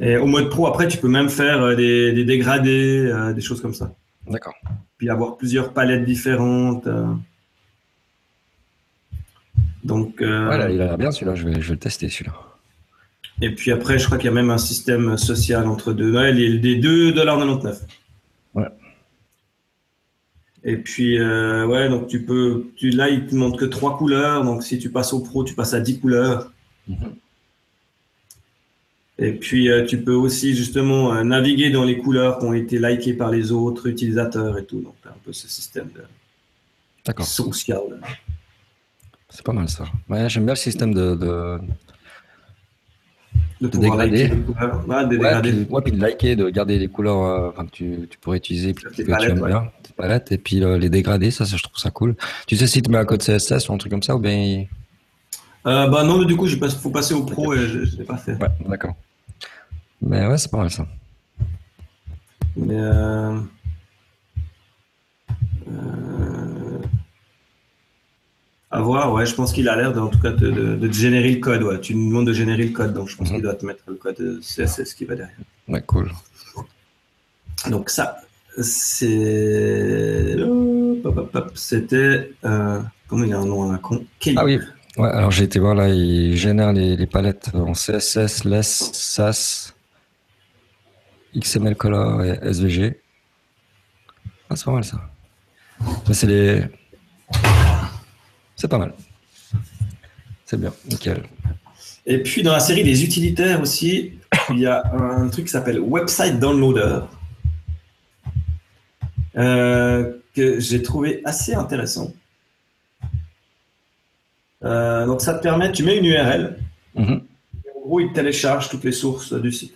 Et au mode pro, après, tu peux même faire des dégradés, des choses comme ça. D'accord. Puis avoir plusieurs palettes différentes. Donc, voilà, il a l'air bien celui-là, je vais le tester celui-là. Et puis après, je crois qu'il y a même un système social entre deux. Ouais, il est $2,99. Ouais. Et puis, ouais, donc là, il te montre que 3 couleurs. Donc si tu passes au pro, tu passes à 10 couleurs. Et puis, tu peux aussi justement naviguer dans les couleurs qui ont été likées par les autres utilisateurs et tout. Donc, tu as un peu ce système social. C'est pas mal ça. Ouais, j'aime bien le système de dégrader. Puis de liker, de garder les couleurs que tu pourrais utiliser. Puis que tu aimes bien, tes palettes. Et puis, les dégrader, ça, je trouve ça cool. Tu sais si tu mets un code CSS ou un truc comme ça ou bien… non, mais du coup, faut passer au pro et je ne l'ai pas fait. Ouais, d'accord. Mais ouais, c'est pas mal ça. Mais à voir, ouais, je pense qu'il a l'air en tout cas de générer le code. Ouais. Tu nous demandes de générer le code, donc je pense qu'il doit te mettre le code CSS qui va derrière. Ouais, cool. Donc ça, c'était. Comment il y a un nom à la con ? Ah oui. Ouais, alors j'ai été voir là, il génère les palettes en CSS, Less, SAS, XML Color et SVG. Ah, c'est pas mal ça. C'est pas mal. C'est bien, nickel. Et puis, dans la série des utilitaires aussi, il y a un truc qui s'appelle Website Downloader, que j'ai trouvé assez intéressant. Donc, ça te permet, tu mets une URL, et en gros, il télécharge toutes les sources du site.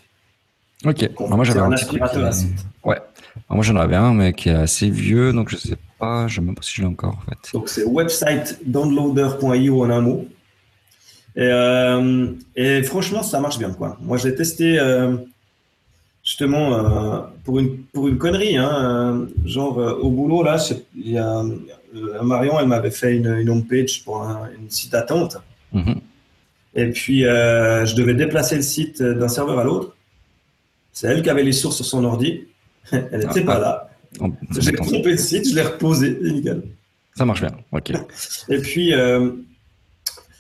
Ok. Alors, moi, j'avais un aspirateur à site. Ouais. Alors, moi, j'en avais un, mais qui est assez vieux, donc je ne sais pas, je ne sais même pas si je l'ai encore, en fait. Donc, c'est websitedownloader.io en un mot. Et franchement, ça marche bien, quoi. Moi, je l'ai testé justement pour une connerie, hein, genre au boulot là, il y a Marion, elle m'avait fait une homepage pour une site attente. Et puis je devais déplacer le site d'un serveur à l'autre. C'est elle qui avait les sources sur son ordi. Elle n'était pas là. J'ai trompé le site, je l'ai reposé, nickel. Ça marche bien, ok. Et puis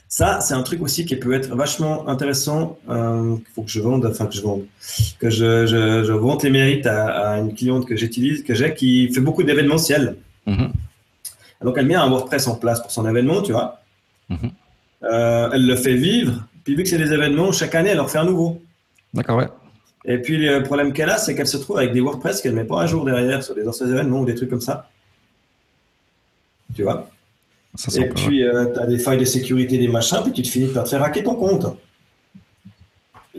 ça, c'est un truc aussi qui peut être vachement intéressant. Faut que je vende, enfin que je vante les mérites à une cliente que j'utilise, que j'ai, qui fait beaucoup d'événementiel. Donc elle met un WordPress en place pour son événement, tu vois. Elle le fait vivre. Puis vu que c'est des événements, chaque année elle en fait un nouveau. D'accord, ouais. Et puis le problème qu'elle a, c'est qu'elle se trouve avec des WordPress qu'elle met pas à jour derrière sur des anciens événements ou des trucs comme ça. Tu vois. Et puis, tu as des failles de sécurité, des machins, puis tu te finis par te faire hacker ton compte.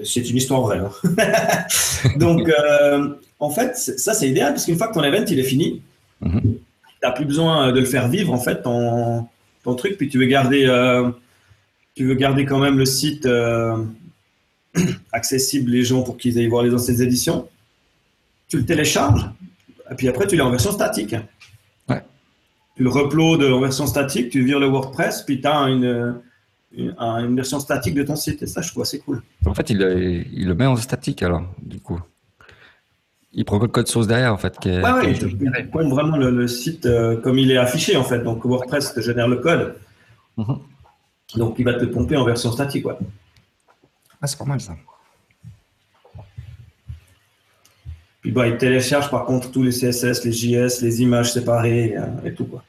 C'est une histoire vraie. Hein. Donc, en fait, ça, c'est idéal, parce qu'une fois que ton event, il est fini, tu n'as plus besoin de le faire vivre, en fait, ton truc, puis tu veux garder quand même le site accessible les gens pour qu'ils aillent voir les anciennes éditions. Tu le télécharges, et puis après, tu l'as en version statique. Tu le reuploades en version statique, tu vires le WordPress, puis tu as une version statique de ton site. Et ça, je trouve assez cool. En fait, il le met en statique, alors, du coup. Il prend le code source derrière, en fait. Il prend vraiment le site comme il est affiché, en fait. Donc, WordPress te génère le code. Donc, il va te le pomper en version statique, ouais. Ah, c'est pas mal, ça. Puis, bah, il télécharge, par contre, tous les CSS, les JS, les images séparées et tout, quoi.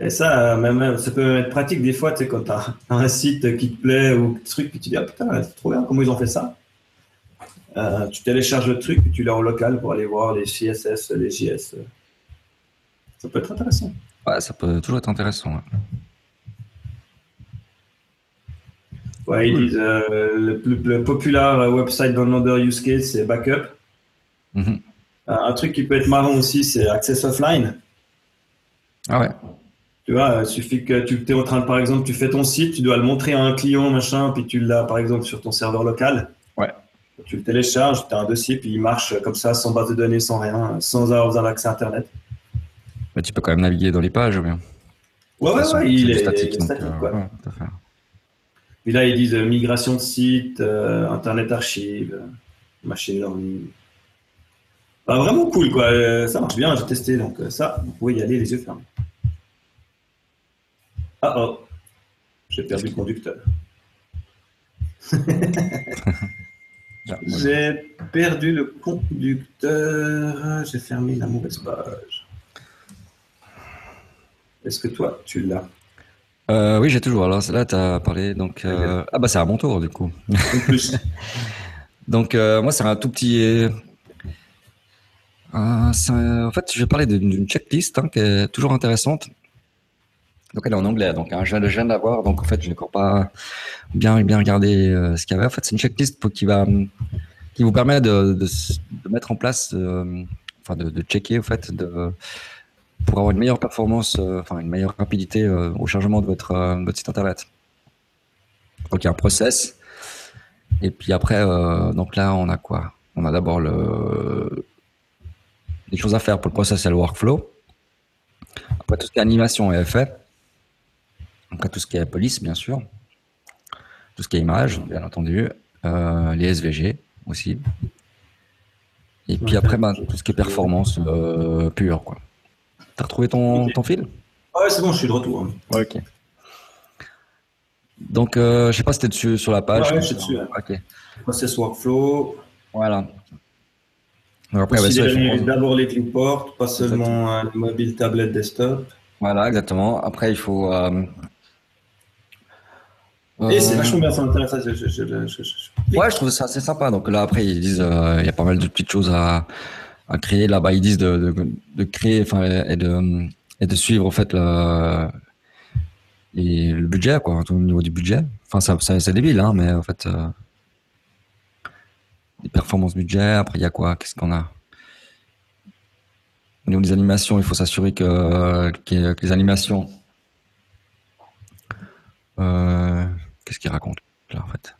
Et ça, même, ça peut être pratique des fois, tu sais, quand tu as un site qui te plaît ou un truc, puis tu dis, ah putain, c'est trop bien, comment ils ont fait ça? Tu télécharges le truc, puis tu l'as en local pour aller voir les CSS, les JS. Ça peut être intéressant. Ouais, ça peut toujours être intéressant. Ouais, ils disent le populaire website downloader use case, c'est backup. Un truc qui peut être marrant aussi, c'est access offline. Ah ouais. Tu vois, il suffit que tu es en train de, par exemple, tu fais ton site, tu dois le montrer à un client, machin, puis tu l'as, par exemple, sur ton serveur local. Ouais. Tu le télécharges, tu as un dossier, puis il marche comme ça, sans base de données, sans rien, sans avoir accès à Internet. Mais tu peux quand même naviguer dans les pages, ou bien? Ouais, il est statique. Ouais, tout à fait. Puis là, ils disent migration de site, Internet Archive, machine learning. Bah, vraiment cool, quoi. Ça marche bien, j'ai testé. Donc ça, vous pouvez y aller les yeux fermés. Ah oh, j'ai perdu le conducteur. J'ai perdu le conducteur. J'ai fermé la mauvaise page. Est-ce que toi, tu l'as? Oui, j'ai toujours. Alors là, tu as parlé. Donc, ah bah, c'est à mon tour, du coup. Donc, moi, c'est un tout petit. En fait, je vais parler d'une checklist qui est toujours intéressante. Donc, elle est en anglais. Donc, je viens de la voir. Donc, en fait, je n'ai encore pas bien regardé ce qu'il y avait. En fait, c'est une checklist qui vous permet de mettre en place, enfin, de checker, en fait, pour avoir une meilleure performance, enfin une meilleure rapidité au chargement de votre site internet. Donc il y a un process. Et puis après, donc là on a quoi? On a d'abord les choses à faire pour le process et le workflow. Après tout ce qui est animation et effet. Après tout ce qui est police, bien sûr. Tout ce qui est image, bien entendu. Les SVG aussi. Et puis après, tout ce qui est performance pure, quoi. T'as retrouvé ton fil? Ouais, c'est bon, je suis de retour. Ouais, ok. Donc, je sais pas si t'es dessus sur la page. Ouais, je suis dessus. Ok. Process workflow. Voilà. Donc après, d'abord les clipboards, pas seulement les mobiles, tablettes, desktop. Voilà, exactement. Après, il faut Et c'est vachement bien, ça m'intéresse. Ouais, je trouve ça assez sympa. Donc là, après, ils disent, il y a pas mal de petites choses à créer. Là-bas, ils disent de créer et de suivre, en fait, le budget, quoi, au niveau du budget. Enfin, c'est débile, hein, mais en fait, les performances budget. Après, il y a quoi? Qu'est-ce qu'on a? Au niveau des animations, il faut s'assurer que les animations... Qu'est-ce qu'il raconte là en fait?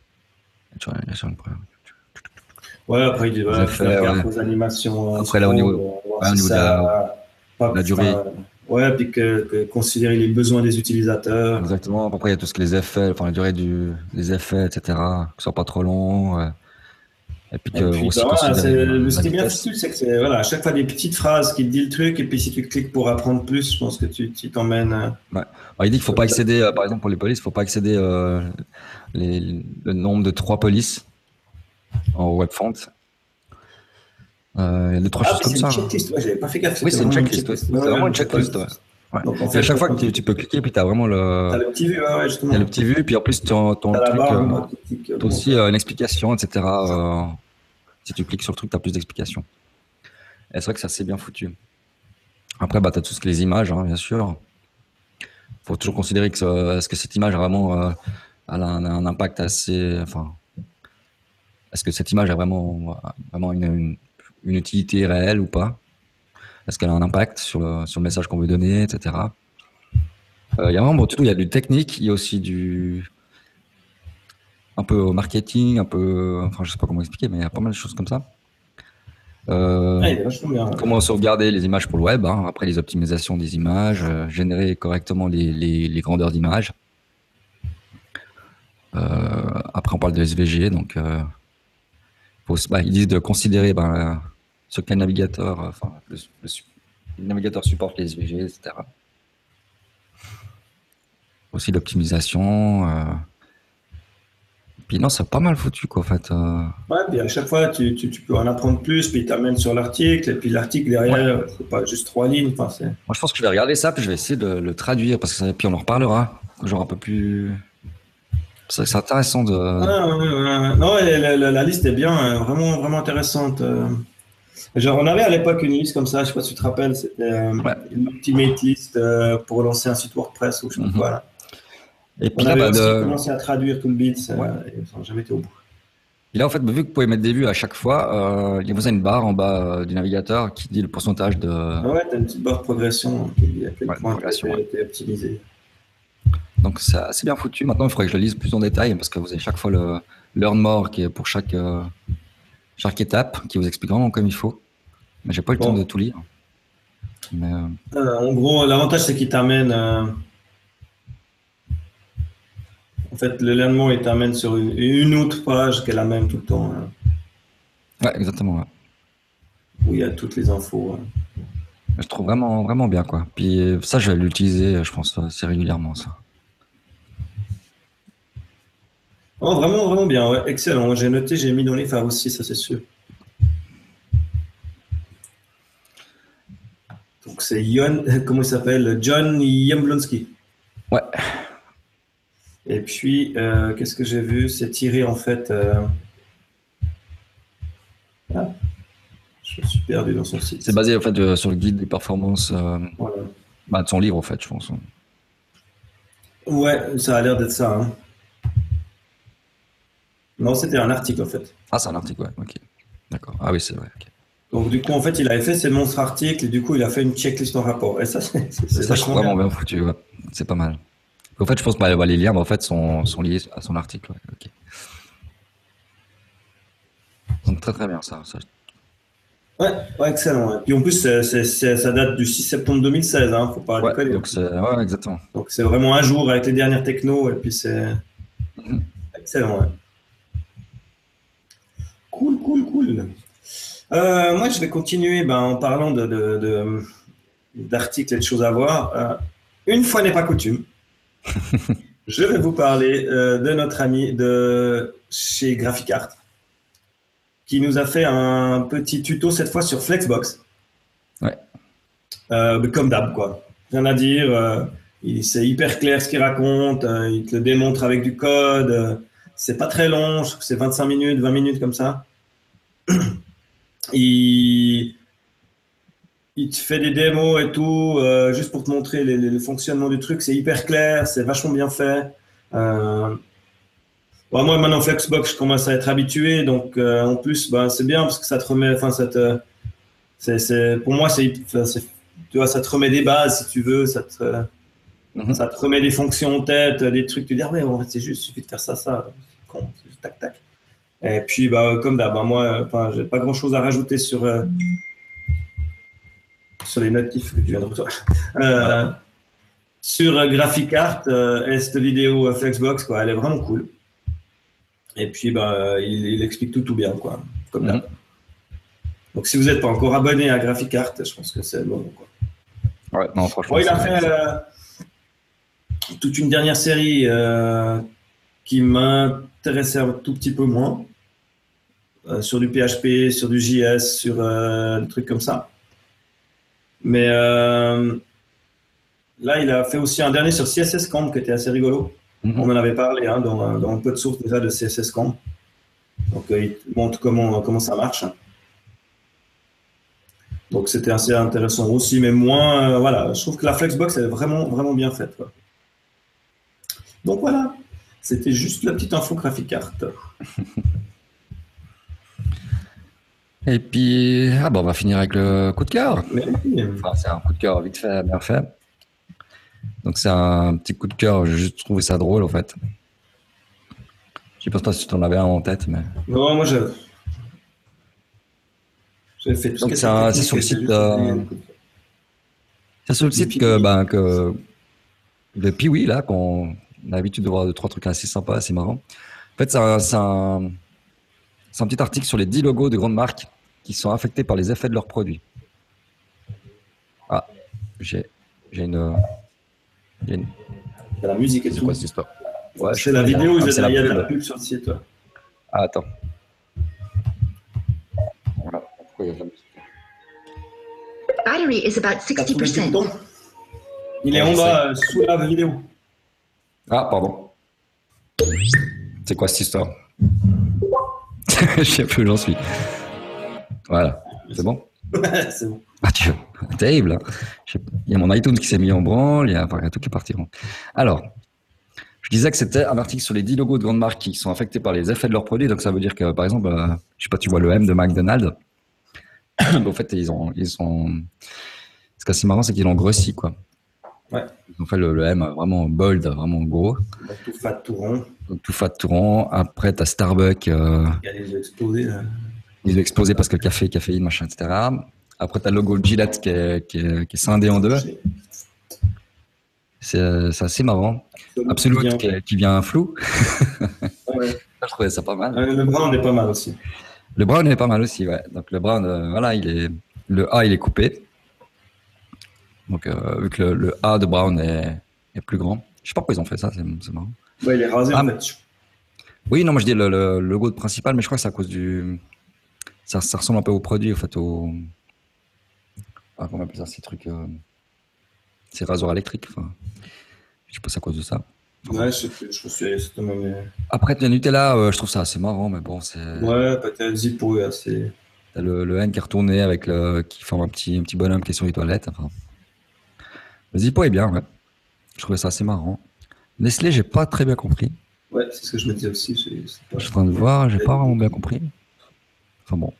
Ouais, après il regarde les animations. Après là, au niveau de la durée. Ouais, puis que considérer les besoins des utilisateurs. Exactement. Après il y a tout ce que les effets, enfin la durée des effets, etc. Que ce soit pas trop long. Ouais. Et puis ce qui est bien foutu, c'est que c'est voilà, à chaque fois des petites phrases qui te disent le truc, et puis si tu cliques pour apprendre plus, je pense que tu t'emmènes. Ouais. Alors, il dit qu'il ne faut pas excéder, par exemple pour les polices, il ne faut pas excéder le nombre de 3 polices en webfont. Il y a 2-3 choses comme ça. C'est une checklist, ouais, j'avais pas fait gaffe. Oui, c'est une checklist. C'est vraiment une checklist. Ouais. Donc, en fait, à chaque fois que tu peux cliquer, puis tu as vraiment le. T'as le petit vue, ouais, justement. T'as le petit vue, puis en plus, ton truc. T'as aussi une explication, etc. Si tu cliques sur le truc, tu as plus d'explications. Et c'est vrai que c'est assez bien foutu. Après, bah, tu as tout ce que les images, hein, bien sûr. Il faut toujours considérer que est-ce que cette image a vraiment un impact assez. Enfin, est-ce que cette image a vraiment une utilité réelle ou pas? Est-ce qu'elle a un impact sur le message qu'on veut donner, etc. Il y a vraiment, bon, tout, il y a du technique, il y a aussi du. Un peu marketing, un peu. Enfin, je sais pas comment expliquer, mais il y a pas mal de choses comme ça. Comment sauvegarder les images pour le web, hein, après les optimisations des images, générer correctement les grandeurs d'images. Après, on parle de SVG, donc. Ils disent de considérer. Ce que le navigateur, enfin, le navigateur supporte les SVG, etc. Aussi l'optimisation. Puis non, c'est pas mal foutu, quoi, en fait. Ouais, puis à chaque fois, tu peux en apprendre plus, puis tu t'amènes sur l'article, et puis l'article derrière, ouais. C'est pas juste 3 lignes. Moi, je pense que je vais regarder ça, puis je vais essayer de le traduire, parce que ça, puis on en reparlera, genre un peu plus... C'est intéressant de... Non, la liste est bien, vraiment, vraiment intéressante. Genre, on avait à l'époque une liste comme ça, je sais pas si tu te rappelles, c'était une ultimate list pour lancer un site WordPress ou je sais pas quoi. Là. Et puis on avait commencé à traduire tout le build, ça n'a jamais été au bout. Et là, en fait, vu que vous pouvez mettre des vues à chaque fois, il vous a une barre en bas du navigateur qui dit le pourcentage de. Ouais, tu as une petite barre de progression qui dit à quel point tu as été optimisé. Donc, c'est assez bien foutu. Maintenant, il faudrait que je le lise plus en détail parce que vous avez chaque fois le learn more qui est pour chaque étape qui vous explique vraiment comme il faut. Mais j'ai pas eu le temps de tout lire. Mais, en gros, l'avantage c'est qu'il t'amène. En fait, l'élément il t'amène sur une autre page qu'elle amène tout le temps. Ouais, exactement. Ouais. Où il y a toutes les infos. Ouais. Je trouve vraiment, vraiment bien quoi. Puis ça, je vais l'utiliser, je pense, assez régulièrement ça. Oh, vraiment, vraiment bien, ouais. Excellent. J'ai noté, j'ai mis dans les phares aussi, ça c'est sûr. Donc c'est comment il s'appelle? John Jablonski. Ouais. Et puis, qu'est-ce que j'ai vu? C'est tiré en fait. Ah. Je suis perdu dans son site. C'est basé en fait sur le guide des performances voilà. Bah, de son livre en fait, je pense. Ouais, ça a l'air d'être ça. Hein. Non, c'était un article en fait. Ah, c'est un article, ouais, ok. D'accord. Ah oui, c'est vrai. Okay. Donc, du coup, en fait, il avait fait ses monstres articles et du coup, il a fait une checklist en rapport. Et ça, c'est vraiment bien foutu, ouais. C'est pas mal. En fait, je pense que les liens en fait, sont liés à son article. Ouais. Okay. Donc, très très bien ça. Ouais, excellent. Et puis en plus, ça date du 6 septembre 2016, hein, faut pas déconner. Donc, ouais, exactement. Donc, c'est vraiment un jour avec les dernières technos et puis c'est excellent, ouais. Cool. Moi, je vais continuer en parlant d'articles et de choses à voir. Une fois n'est pas coutume, je vais vous parler de notre ami de chez Grafikart qui nous a fait un petit tuto cette fois sur Flexbox. Ouais. Comme d'hab, quoi. Rien à dire. C'est hyper clair ce qu'il raconte, il te le démontre avec du code, c'est pas très long, je trouve que c'est 25 minutes, 20 minutes comme ça. Il te fait des démos et tout, juste pour te montrer le fonctionnement du truc, c'est hyper clair, c'est vachement bien fait. Bon, moi maintenant Flexbox, je commence à être habitué, donc en plus ben, c'est bien parce que ça te remet, enfin pour moi tu vois, ça te remet des bases si tu veux, ça te remet des fonctions en tête, des trucs, tu te dis, ah ouais, en fait, c'est juste, il suffit de faire ça, ça, c'est juste tac, tac. Et puis, bah, comme d'hab, bah, moi, j'ai pas grand chose à rajouter sur les notifs que tu viens de recevoir. Sur Grafikart, cette vidéo Flexbox, quoi, elle est vraiment cool. Et puis, bah, il explique tout bien, quoi, comme d'hab. Donc, si vous n'êtes pas encore abonné à Grafikart, je pense que c'est le moment, quoi. Ouais, non, franchement. Bon, il a fait. Toute une dernière série qui m'intéressait un tout petit peu moins, sur du PHP, sur du JS, sur des trucs comme ça. Mais là, il a fait aussi un dernier sur CSS Camp qui était assez rigolo. On en avait parlé hein, dans PodSource déjà de CSS Camp. Donc, il montre comment ça marche. Donc, c'était assez intéressant aussi, mais moins… voilà, je trouve que la Flexbox, elle est vraiment, vraiment bien faite, quoi. Donc voilà, c'était juste la petite info Grafikart. Et puis, on va finir avec le coup de cœur. Enfin, c'est un coup de cœur vite fait, bien fait. Donc c'est un petit coup de cœur, j'ai juste trouvé ça drôle en fait. Je ne sais pas si tu en avais un en tête, mais… Non, moi j'ai fait tout ça. C'est sur le site… C'est sur le site que le Piwi, là, qu'on… On a l'habitude de voir deux, trois trucs assez sympas, assez marrants. En fait, c'est un petit article sur les 10 logos de grandes marques qui sont affectés par les effets de leurs produits. Ah, j'ai une... C'est la musique et tout. C'est quoi cette histoire ? Ouais, c'est la vidéo où il y a de la pub sur le site. Ouais. Ah, attends. Voilà. Pourquoi il y a de la musique ? Battery is about 60%. Il est en bas, sous la vidéo. Ah, pardon. C'est quoi cette histoire? Je sais plus où j'en suis. Voilà. C'est bon? C'est bon. Ah, tu vois, terrible. Il y a mon iTunes qui s'est mis en branle, il y a tout qui est parti. Alors, je disais que c'était un article sur les 10 logos de grandes marques qui sont affectés par les effets de leurs produits. Donc, ça veut dire que, par exemple, je sais pas, tu vois le M de McDonald's. En fait, ce qui est assez marrant, c'est qu'ils l'ont grossi, quoi. Ouais. Ils ont fait le M vraiment bold, vraiment gros. Tout fat, tout rond. Après, tu as Starbucks. Ils ont explosé. Là. Ils ont explosé parce que café, caféine, machin, etc. Après, tu as le logo Gillette qui est scindé en deux. C'est assez marrant. Absolute qui vient flou. Ouais. Je trouvais ça pas mal. Le Brown est pas mal aussi. Ouais. Donc, le Brown, voilà, le A, il est coupé. Donc, vu que le A de Brown est plus grand. Je sais pas pourquoi ils ont fait ça, c'est marrant. Ouais, il est rasé en fait. Oui, non, moi je dis le logo de principal, mais je crois que c'est à cause du… Ça ressemble un peu au produit, en fait, comment on appelle ça, ces trucs… Ces rasoirs électriques, enfin… Je sais pas, c'est à cause de ça. Ouais, je trouve que c'est tellement… Après, la Nutella, je trouve ça assez marrant, mais bon, c'est… Ouais, peut-être Zippo est assez… T'as le N qui est retourné avec qui forme un petit bonhomme qui est sur les toilettes, enfin… Le Zippo est bien, ouais. Je trouvais ça assez marrant. Nestlé, j'ai pas très bien compris. Ouais, c'est ce que je me disais aussi. Je suis en train de voir, j'ai pas vraiment bien compris. Enfin bon.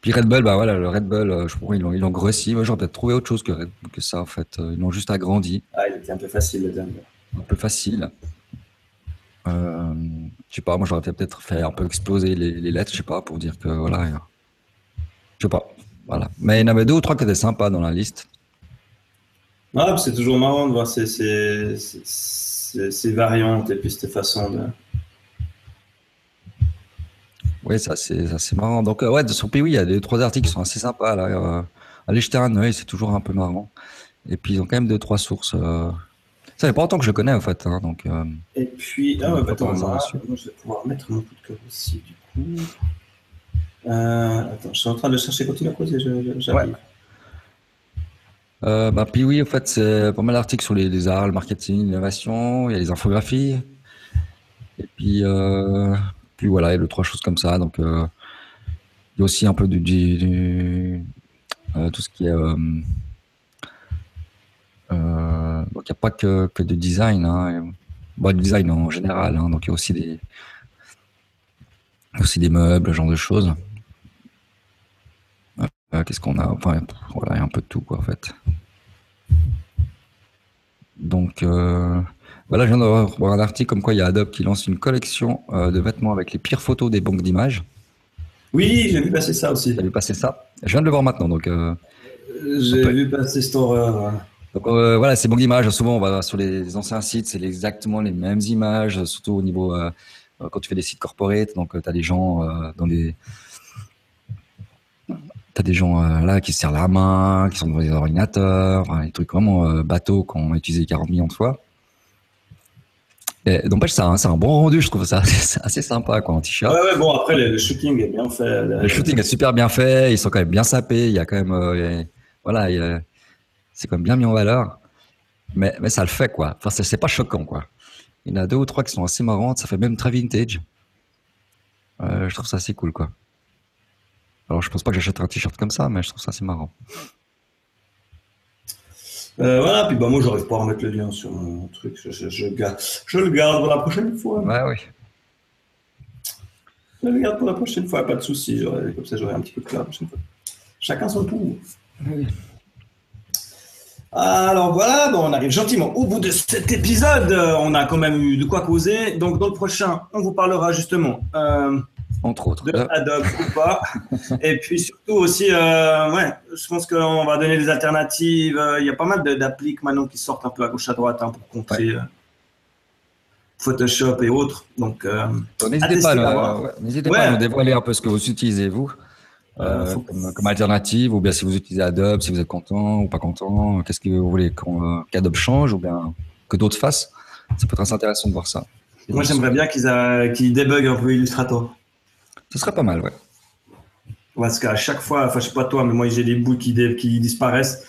Puis Red Bull, bah voilà, le Red Bull, je crois qu'ils l'ont grossi. Moi, j'aurais peut-être trouvé autre chose que ça, en fait. Ils l'ont juste agrandi. Ah, il était un peu facile, le dernier. Un peu facile. Je sais pas, moi, j'aurais peut-être fait un peu exploser les lettres, je sais pas, pour dire que voilà. Je sais pas. Voilà. Mais il y en avait deux ou trois qui étaient sympas dans la liste. Ah, c'est toujours marrant de voir ces variantes et puis ces façons de… Oui, c'est marrant. Donc, ouais, sur Piwi, il y a deux, trois articles qui sont assez sympas. Là. Allez jeter un œil, c'est toujours un peu marrant. Et puis, ils ont quand même deux, trois sources. Ça fait pas longtemps que je le connais, en fait. Hein, donc, et puis, attends, je vais pouvoir mettre mon coup de cœur aussi, du coup. Attends, je suis en train de chercher, continue à causer, j'arrive. Puis oui, en fait, c'est pas mal d'articles sur les arts, le marketing, l'innovation, il y a les infographies. Et puis voilà, il y a deux, trois choses comme ça. Donc, il y a aussi un peu tout ce qui est... donc, il n'y a pas que du design. Hein. Bon, du design en général. Hein. Donc, il y a aussi des meubles, ce genre de choses. Qu'est-ce qu'on a? Enfin, voilà, il y a un peu de tout, quoi, en fait. Donc, voilà, je viens de voir un article comme quoi il y a Adobe qui lance une collection de vêtements avec les pires photos des banques d'images. Oui, j'ai vu passer ça aussi. J'ai vu passer ça. Je viens de le voir maintenant, donc. J'ai vu passer cette horreur. Donc, voilà, ces banques d'images, souvent, on va sur les anciens sites, c'est exactement les mêmes images, surtout au niveau, quand tu fais des sites corporate, donc tu as des gens là qui se serrent la main, qui sont devant des ordinateurs, enfin, des trucs vraiment bateaux qu'on a utilisé 40 millions de fois. Et, donc, ça, hein, c'est un bon rendu, je trouve ça assez sympa, quoi, en t-shirt. Ouais, bon, après, le shooting est bien fait. Le shooting est super bien fait, ils sont quand même bien sapés, il y a quand même, c'est quand même bien mis en valeur, mais ça le fait, quoi. Enfin, c'est pas choquant, quoi. Il y en a deux ou trois qui sont assez marrantes, ça fait même très vintage. Je trouve ça assez cool, quoi. Alors, je pense pas que j'achèterai un t-shirt comme ça, mais je trouve ça assez marrant. Voilà, puis bah, moi, j'arrive pas à remettre le lien sur mon truc. Je le garde pour la prochaine fois. Ouais, oui. Je le garde pour la prochaine fois, pas de souci. Comme ça, j'aurai un petit peu de clair la prochaine fois. Chacun son tour. Oui. Alors voilà, bon, on arrive gentiment au bout de cet épisode. On a quand même eu de quoi causer. Donc, dans le prochain, on vous parlera justement... entre autres. De Adobe ou pas. Et puis surtout aussi, je pense qu'on va donner des alternatives. Il y a pas mal d'appliques maintenant qui sortent un peu à gauche à droite, hein, pour contrer Photoshop et autres. Donc, n'hésitez pas à nous dévoiler un peu ce que vous utilisez, vous, comme alternative, ou bien si vous utilisez Adobe, si vous êtes content ou pas content, qu'est-ce que vous voulez qu'Adobe change ou bien que d'autres fassent. Ça peut être assez intéressant de voir ça. Et moi, j'aimerais bien qu'ils débuguent un peu Illustrator. Ce serait pas mal, ouais. Parce qu'à chaque fois, enfin, je sais pas toi, mais moi, j'ai des bouts qui disparaissent.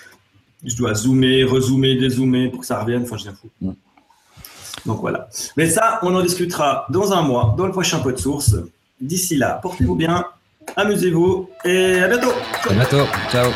Je dois zoomer, rezoomer, dézoomer pour que ça revienne. Enfin, je m'en fous. Mm. Donc, voilà. Mais ça, on en discutera dans un mois, dans le prochain PodSource. D'ici là, portez-vous bien, amusez-vous et à bientôt. À bientôt. Ciao.